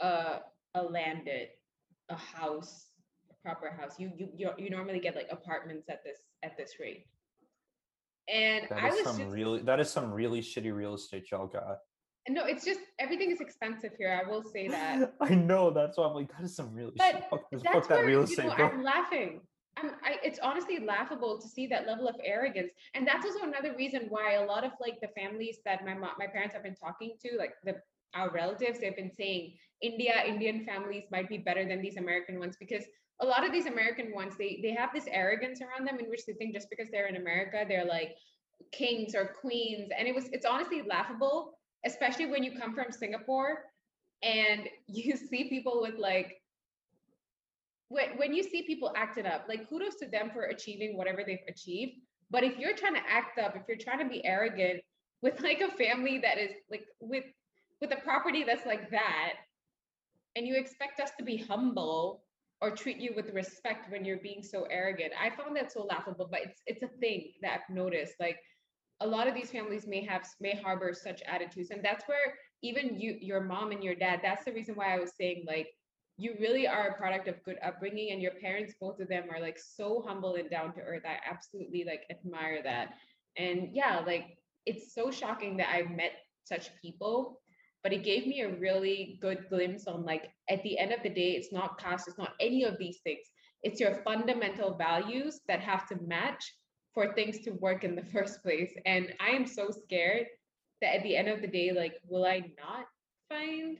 a landed, a house, a proper house. You normally get apartments at this rate. And that is some really shitty real estate y'all got. No, it's just everything is expensive here. I will say that. I know. That's why I'm that is some real shit. Fuck that real estate. I'm laughing. It's honestly laughable to see that level of arrogance. And that's also another reason why a lot of the families that my parents have been talking to, our relatives, they've been saying Indian families might be better than these American ones, because a lot of these American ones, they have this arrogance around them in which they think just because they're in America, they're kings or queens. And it's honestly laughable. Especially when you come from Singapore and you see people with when you see people acting up, kudos to them for achieving whatever they've achieved. But if you're trying to act up, if you're trying to be arrogant with a family that is with a property that's that, and you expect us to be humble or treat you with respect when you're being so arrogant, I found that so laughable, but it's a thing that I've noticed. A lot of these families may harbor such attitudes. And that's where even your mom and your dad, that's the reason why I was saying you really are a product of good upbringing, and your parents, both of them are so humble and down to earth. I absolutely admire that. And yeah, it's so shocking that I've met such people, but it gave me a really good glimpse on, like, at the end of the day, it's not caste, it's not any of these things. It's your fundamental values that have to match for things to work in the first place. And I am so scared that at the end of the day, like, will I not find?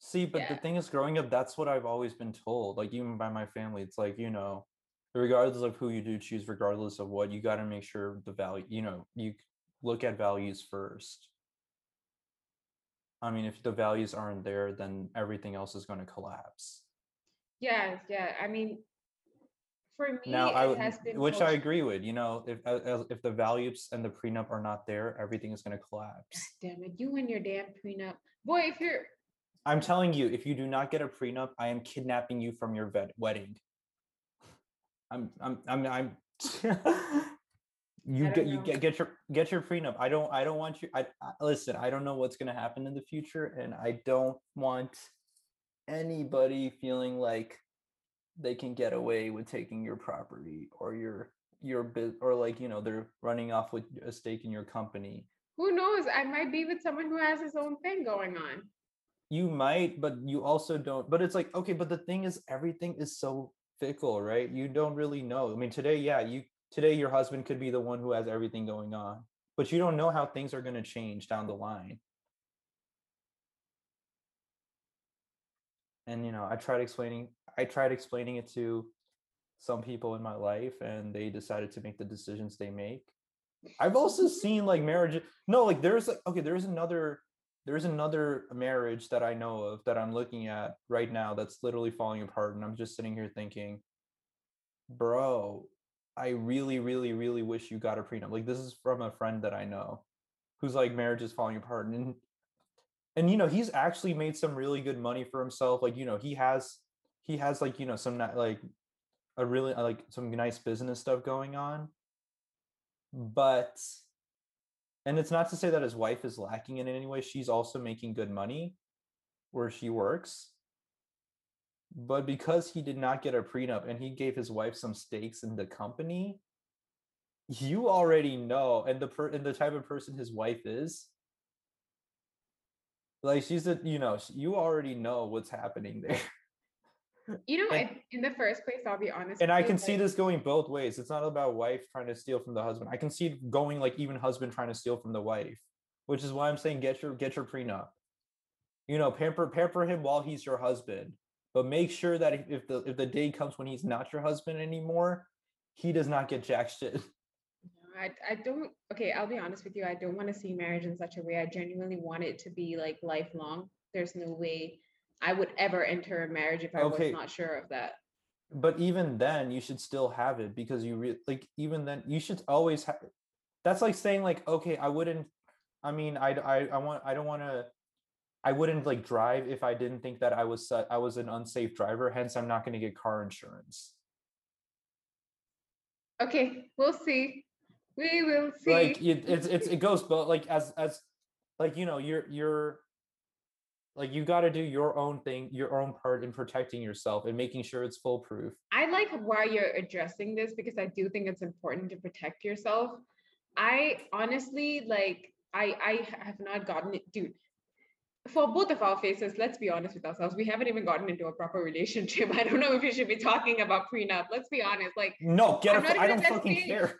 See, but the thing is, growing up, that's what I've always been told, like, even by my family. It's like, you know, regardless of who you do choose, regardless of what, you got to make sure the value, you know, you look at values first. I mean, if the values aren't there, then everything else is going to collapse. Yeah. I mean, for me, now, I agree with, you know, if the values and the prenup are not there, everything is going to collapse. God damn it, you and your damn prenup. Boy, I'm telling you, if you do not get a prenup, I am kidnapping you from your wedding. I'm get your prenup. I don't want you. Listen, I don't know what's going to happen in the future, and I don't want anybody feeling like they can get away with taking your property or your bit, or, like, you know, they're running off with a stake in your company. Who knows? I might be with someone who has his own thing going on. You might, but you also don't. But it's like, okay, but the thing is, everything is so fickle, right? You don't really know. I mean, today your husband could be the one who has everything going on, but you don't know how things are going to change down the line. And, you know, I tried explaining it to some people in my life, and they decided to make the decisions they make. I've also seen, like, marriage. No, like, there's another marriage that I know of that I'm looking at right now that's literally falling apart. And I'm just sitting here thinking, bro, I really, really, really wish you got a prenup. Like, this is from a friend that I know who's, like, marriage is falling apart. And, you know, he's actually made some really good money for himself. Like, you know, he has like, you know, some, like, a really, like, some nice business stuff going on, but, and it's not to say that his wife is lacking in any way. She's also making good money where she works. But because he did not get a prenup and he gave his wife some stakes in the company, you already know. And the type of person his wife is, like, you already know what's happening there. You know, and, in the first place, I'll be honest. And I can see this going both ways. It's not about wife trying to steal from the husband. I can see it going, like, even husband trying to steal from the wife, which is why I'm saying get your prenup. You know, pamper him while he's your husband, but make sure that if the day comes when he's not your husband anymore, he does not get jack shit. Okay, I'll be honest with you. I don't want to see marriage in such a way. I genuinely want it to be, like, lifelong. There's no way I would ever enter a marriage if I was not sure of that. But even then, you should still have it, because even then you should always have it. That's like saying, like, okay, I wouldn't, like, drive if I didn't think that I was an unsafe driver. Hence, I'm not going to get car insurance. Okay, we'll see. We will see. Like, it goes, but, like, as like, you know, you're like, you got to do your own thing, your own part in protecting yourself and making sure it's foolproof. I like why you're addressing this, because I do think it's important to protect yourself. I honestly, like, I have not gotten it, dude. For both of our faces, let's be honest with ourselves. We haven't even gotten into a proper relationship. I don't know if you should be talking about prenup. Let's be honest. Like, no, I don't fucking care.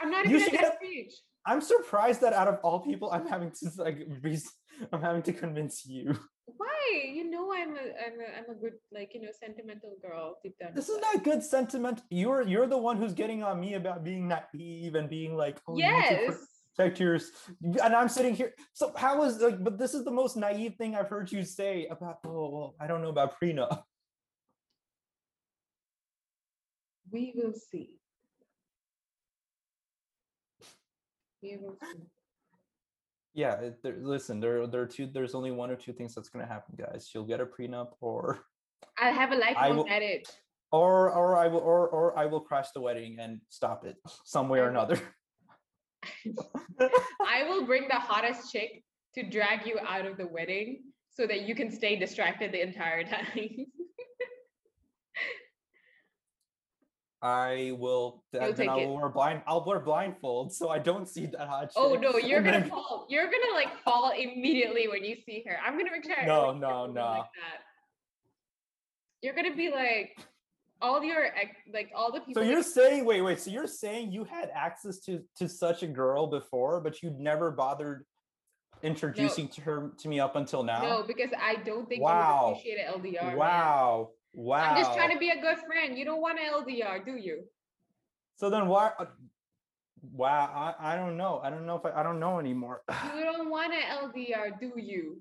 I'm not even at that stage. I'm surprised that out of all people, I'm having to convince you. Why? You know, I'm a good, like, you know, sentimental girl deep down. This is not good sentiment. You're the one who's getting on me about being naive and being like, oh, yes, protect yours. And I'm sitting here. So how is, like? But this is the most naive thing I've heard you say about. Oh, well, I don't know about prenup. We will see. Yeah, listen, there's only one or two things that's going to happen, guys. You'll get a prenup, or I'll have a lifelong edit, or I will crash the wedding and stop it some way or another. I will bring the hottest chick to drag you out of the wedding so that you can stay distracted the entire time. I will. I'll wear blindfold, so I don't see that hot chick. Oh no, you're gonna fall. You're gonna fall immediately when you see her. I'm gonna make sure. No. Like that. You're gonna be like all your all the people. So you're saying, wait. So you're saying you had access to such a girl before, but you'd never bothered introducing her to me up until now? No, because I don't think you appreciate it, LDR. Wow. Man. Wow. I'm just trying to be a good friend. You don't want an LDR, do you? So then why? Wow. I don't know. I don't know anymore. You don't want an LDR, do you?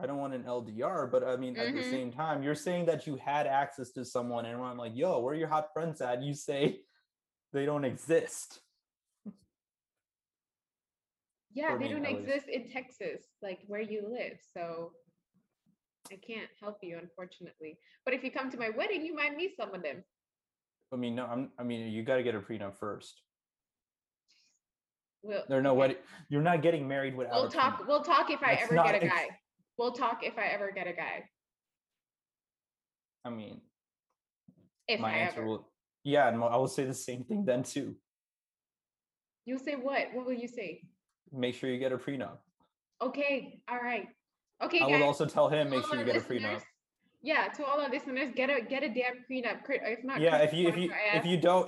I don't want an LDR, but I mean, at the same time, you're saying that you had access to someone, and when I'm like, yo, where are your hot friends at? You say they don't exist. Yeah, they don't exist in Texas, like where you live. So I can't help you, unfortunately. But if you come to my wedding, you might meet some of them. I mean, no, you got to get a prenup first. You're not getting married without. We'll talk if I ever get a guy. We'll talk if I ever get a guy. I mean, and I will say the same thing then too. You'll say what? What will you say? Make sure you get a prenup. Okay. All right. Okay, I would also tell him, make sure you get a prenup. Yeah, to all our listeners, get a damn prenup. If not,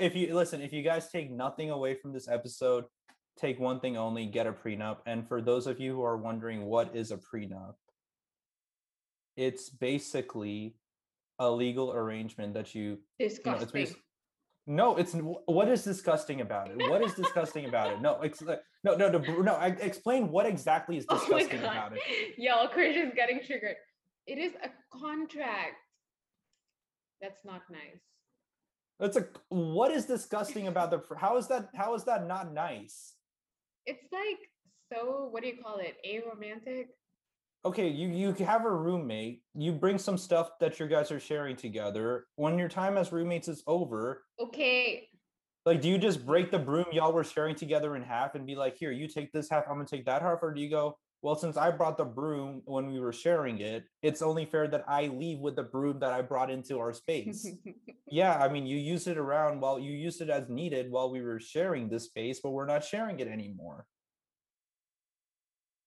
if you guys take nothing away from this episode, take one thing only: get a prenup. And for those of you who are wondering what is a prenup, it's basically a legal arrangement that you. Disgusting. No, it's what is disgusting about it? What is disgusting about it? No, it's like no. Explain what exactly is disgusting about it. Yo, Krish is getting triggered. It is a contract. That's not nice. What is disgusting about the? How is that not nice? It's what do you call it? Aromantic. Okay, you have a roommate, you bring some stuff that you guys are sharing together. When your time as roommates is over, okay, do you just break the broom y'all were sharing together in half and be like, here, you take this half, I'm gonna take that half? Or do you go, well, since I brought the broom when we were sharing it, it's only fair that I leave with the broom that I brought into our space? Yeah, I mean, you used it as needed while we were sharing this space, but we're not sharing it anymore.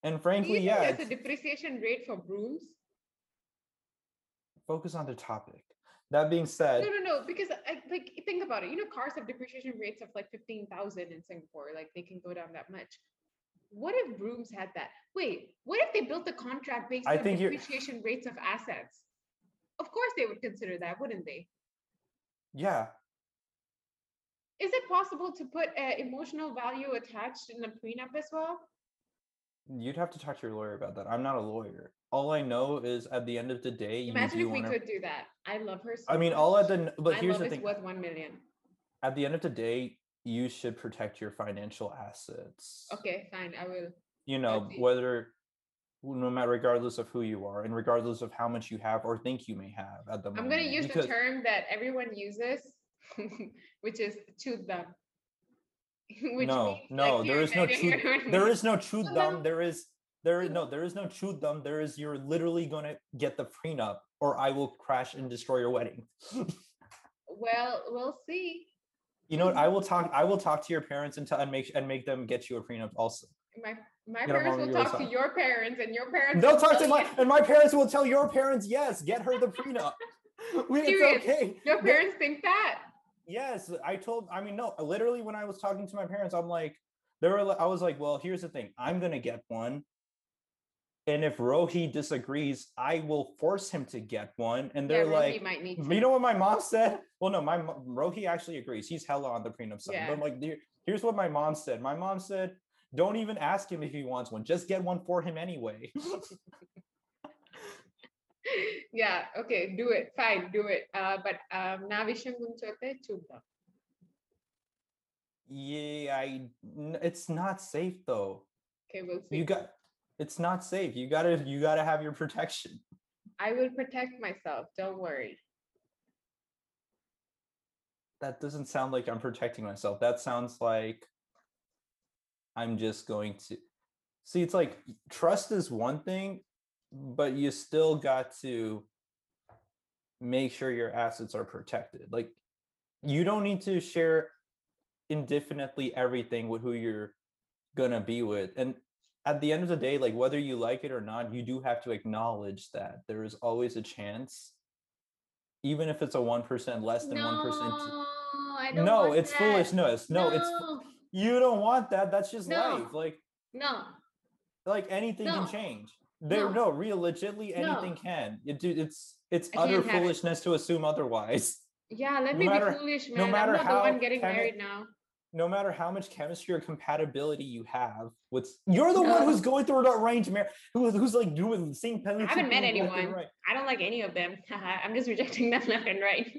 And frankly, there's a depreciation rate for brooms. Focus on the topic. That being said, no. Because think about it. You know, cars have depreciation rates of 15,000 in Singapore. They can go down that much. What if brooms had that? Wait, what if they built the contract based on depreciation rates of assets? Of course, they would consider that, wouldn't they? Yeah. Is it possible to put emotional value attached in a prenup as well? You'd have to talk to your lawyer about that. I'm not a lawyer. All I know is at the end of the day, imagine if we could do that. I love her so much. I mean, here's the thing. Worth 1 million. At the end of the day, you should protect your financial assets. Okay, fine. I will. You know, regardless of who you are and regardless of how much you have or think you may have at the moment. I'm going to use the term that everyone uses, which is chew them. There is no chew them. You're literally going to get the prenup, or I will crash and destroy your wedding. Well, we'll see. You know what? I will talk to your parents and make them get you a prenup also. My parents will talk to your parents, and your parents. They'll talk to my parents will tell your parents, yes, get her the prenup. It's okay. Your parents think that. Yes, literally when I was talking to my parents, I was like, well, here's the thing. I'm going to get one. And if Rohi disagrees, I will force him to get one. And they're you know what my mom said? Well, no, Rohi actually agrees. He's hella on the prenup side. Yeah. But I'm like, here's what my mom said. My mom said, don't even ask him if he wants one. Just get one for him anyway. Yeah, okay, do it. Fine, do it. But yeah, it's not safe though. Okay, we'll see. It's not safe. You gotta have your protection. I will protect myself, don't worry. That doesn't sound like I'm protecting myself. That sounds like I'm just going to see. It's like trust is one thing, but you still got to make sure your assets are protected. you don't need to share indefinitely everything with who you're gonna be with. And at the end of the day, like, whether you like it or not, you do have to acknowledge that there is always a chance, even if it's a 1%, less than 1%. No, it's foolishness. No, it's, you don't want that. That's just life. Like, like anything can change. There, real legitly anything can. It's utter foolishness to assume otherwise. Yeah, let me be foolish, man. I'm not the one getting married now. No matter how much chemistry or compatibility you have with, you're the one who's going through an arranged marriage, who's like doing, seeing Pelli. I haven't met anyone. Right. I don't like any of them. I'm just rejecting them left and right.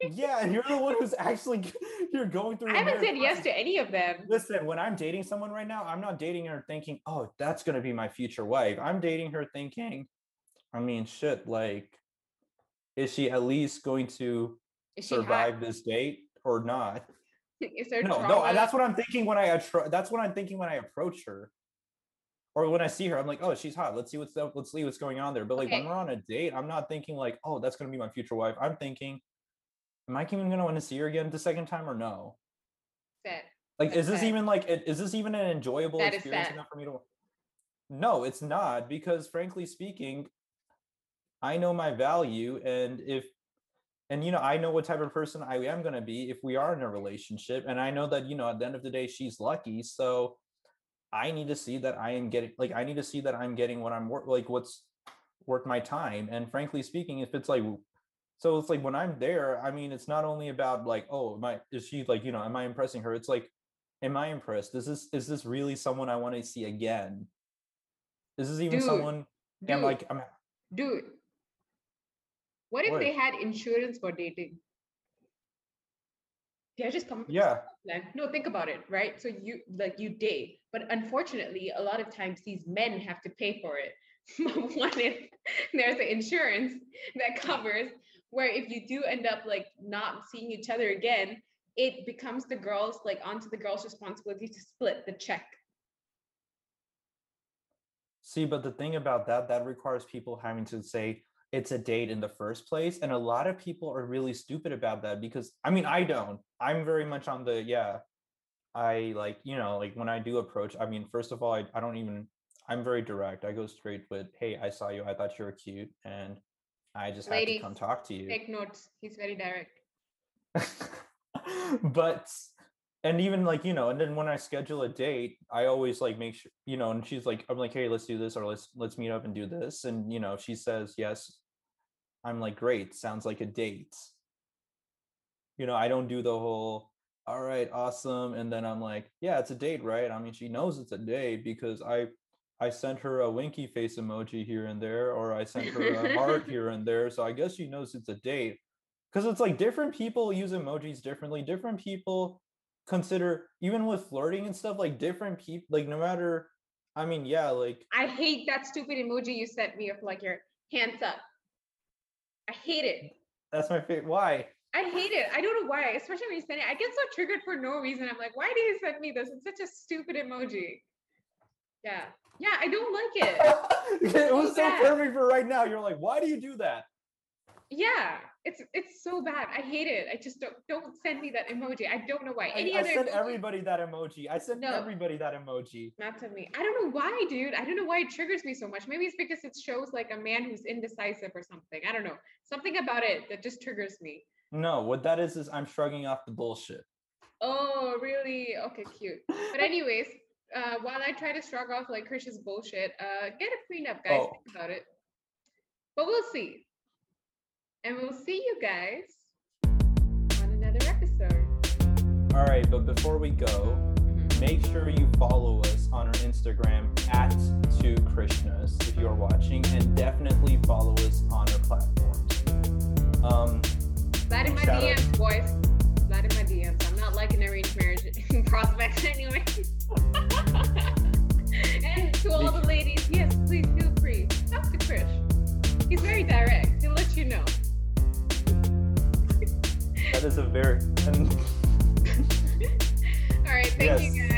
Yeah, and you're the one who's actually, you're going through. I haven't said yes to any of them. Listen, when I'm dating someone right now, I'm not dating her thinking, oh, that's going to be my future wife. I'm dating her thinking, I mean, shit, like, is she at least going to survive this date or not? No, that's what I'm thinking when that's what I'm thinking when I approach her, or when I see her. I'm like, oh, she's hot. Let's see what's up. Let's see what's going on there. But like, when we're on a date, I'm not thinking like, oh, that's gonna be my future wife. I'm thinking, am I even gonna want to see her again the second time or no? Sad. Like, that's is this even an enjoyable experience enough for me to? No, it's not, because frankly speaking, I know my value, and you know, I know what type of person I am going to be if we are in a relationship. And I know that, you know, at the end of the day, she's lucky. So I need to see that I need to see that I'm getting what I'm worth, like what's worth my time. And frankly speaking, if it's like, so it's like when I'm there, I mean, it's not only about like, oh, is she like, you know, am I impressing her? It's like, am I impressed? Is this really someone I want to see again? Is this even someone? I'm like, dude. What if they had insurance for dating? They're just coming. Yeah. No, think about it, right? So you date, but unfortunately, a lot of times these men have to pay for it. What if there's the insurance that covers where if you do end up like not seeing each other again, it becomes the girls, like onto the girls' responsibility to split the check. See, but the thing about that requires people having to say, it's a date in the first place. And a lot of people are really stupid about that, because I mean, I'm very much on the, I like, you know, like when I do approach, I mean, first of all, I'm very direct. I go straight with, hey, I saw you. I thought you were cute. And I just had to come talk to you. Take notes. He's very direct. And even like, you know, and then when I schedule a date, I always like make sure, you know, and she's like, I'm like, hey, let's do this, or let's meet up and do this. And, you know, if she says yes, I'm like, great, sounds like a date. You know, I don't do the whole, all right, awesome. And then I'm like, yeah, it's a date, right? I mean, she knows it's a date because I sent her a winky face emoji here and there, or I sent her a heart here and there. So I guess she knows it's a date, because it's like different people use emojis differently. Different people consider, even with flirting and stuff, like different people, like no matter, I mean, yeah, like. I hate that stupid emoji you sent me of like your hands up. I hate it. That's my favorite. Why? I hate it. I don't know why, especially when you send it. I get so triggered for no reason. I'm like, why did you send me this? It's such a stupid emoji. Yeah. Yeah, I don't like it. It was so perfect for right now. You're like, why do you do that? Yeah, it's so bad. I hate it. I just don't send me that emoji. I don't know why. I sent everybody that emoji. Everybody that emoji. Not to me. I don't know why, dude. I don't know why it triggers me so much. Maybe it's because it shows like a man who's indecisive or something. I don't know. Something about it that just triggers me. No, what that is I'm shrugging off the bullshit. Oh, really? Okay, cute. But anyways, while I try to shrug off like Krish's bullshit, get a prenup, guys. Oh. Think about it. But we'll see. And we'll see you guys on another episode. All right, but before we go, make sure you follow us on our Instagram at 2Krishnas if you're watching, and definitely follow us on our platforms. Slide in my DMs, boys. Slide in my DMs. I'm not liking arranged marriage prospects anyway. And to all the ladies, yes, please feel free. Talk to Krish. He's very direct. He'll let you know. That is a very... All right, thank you guys.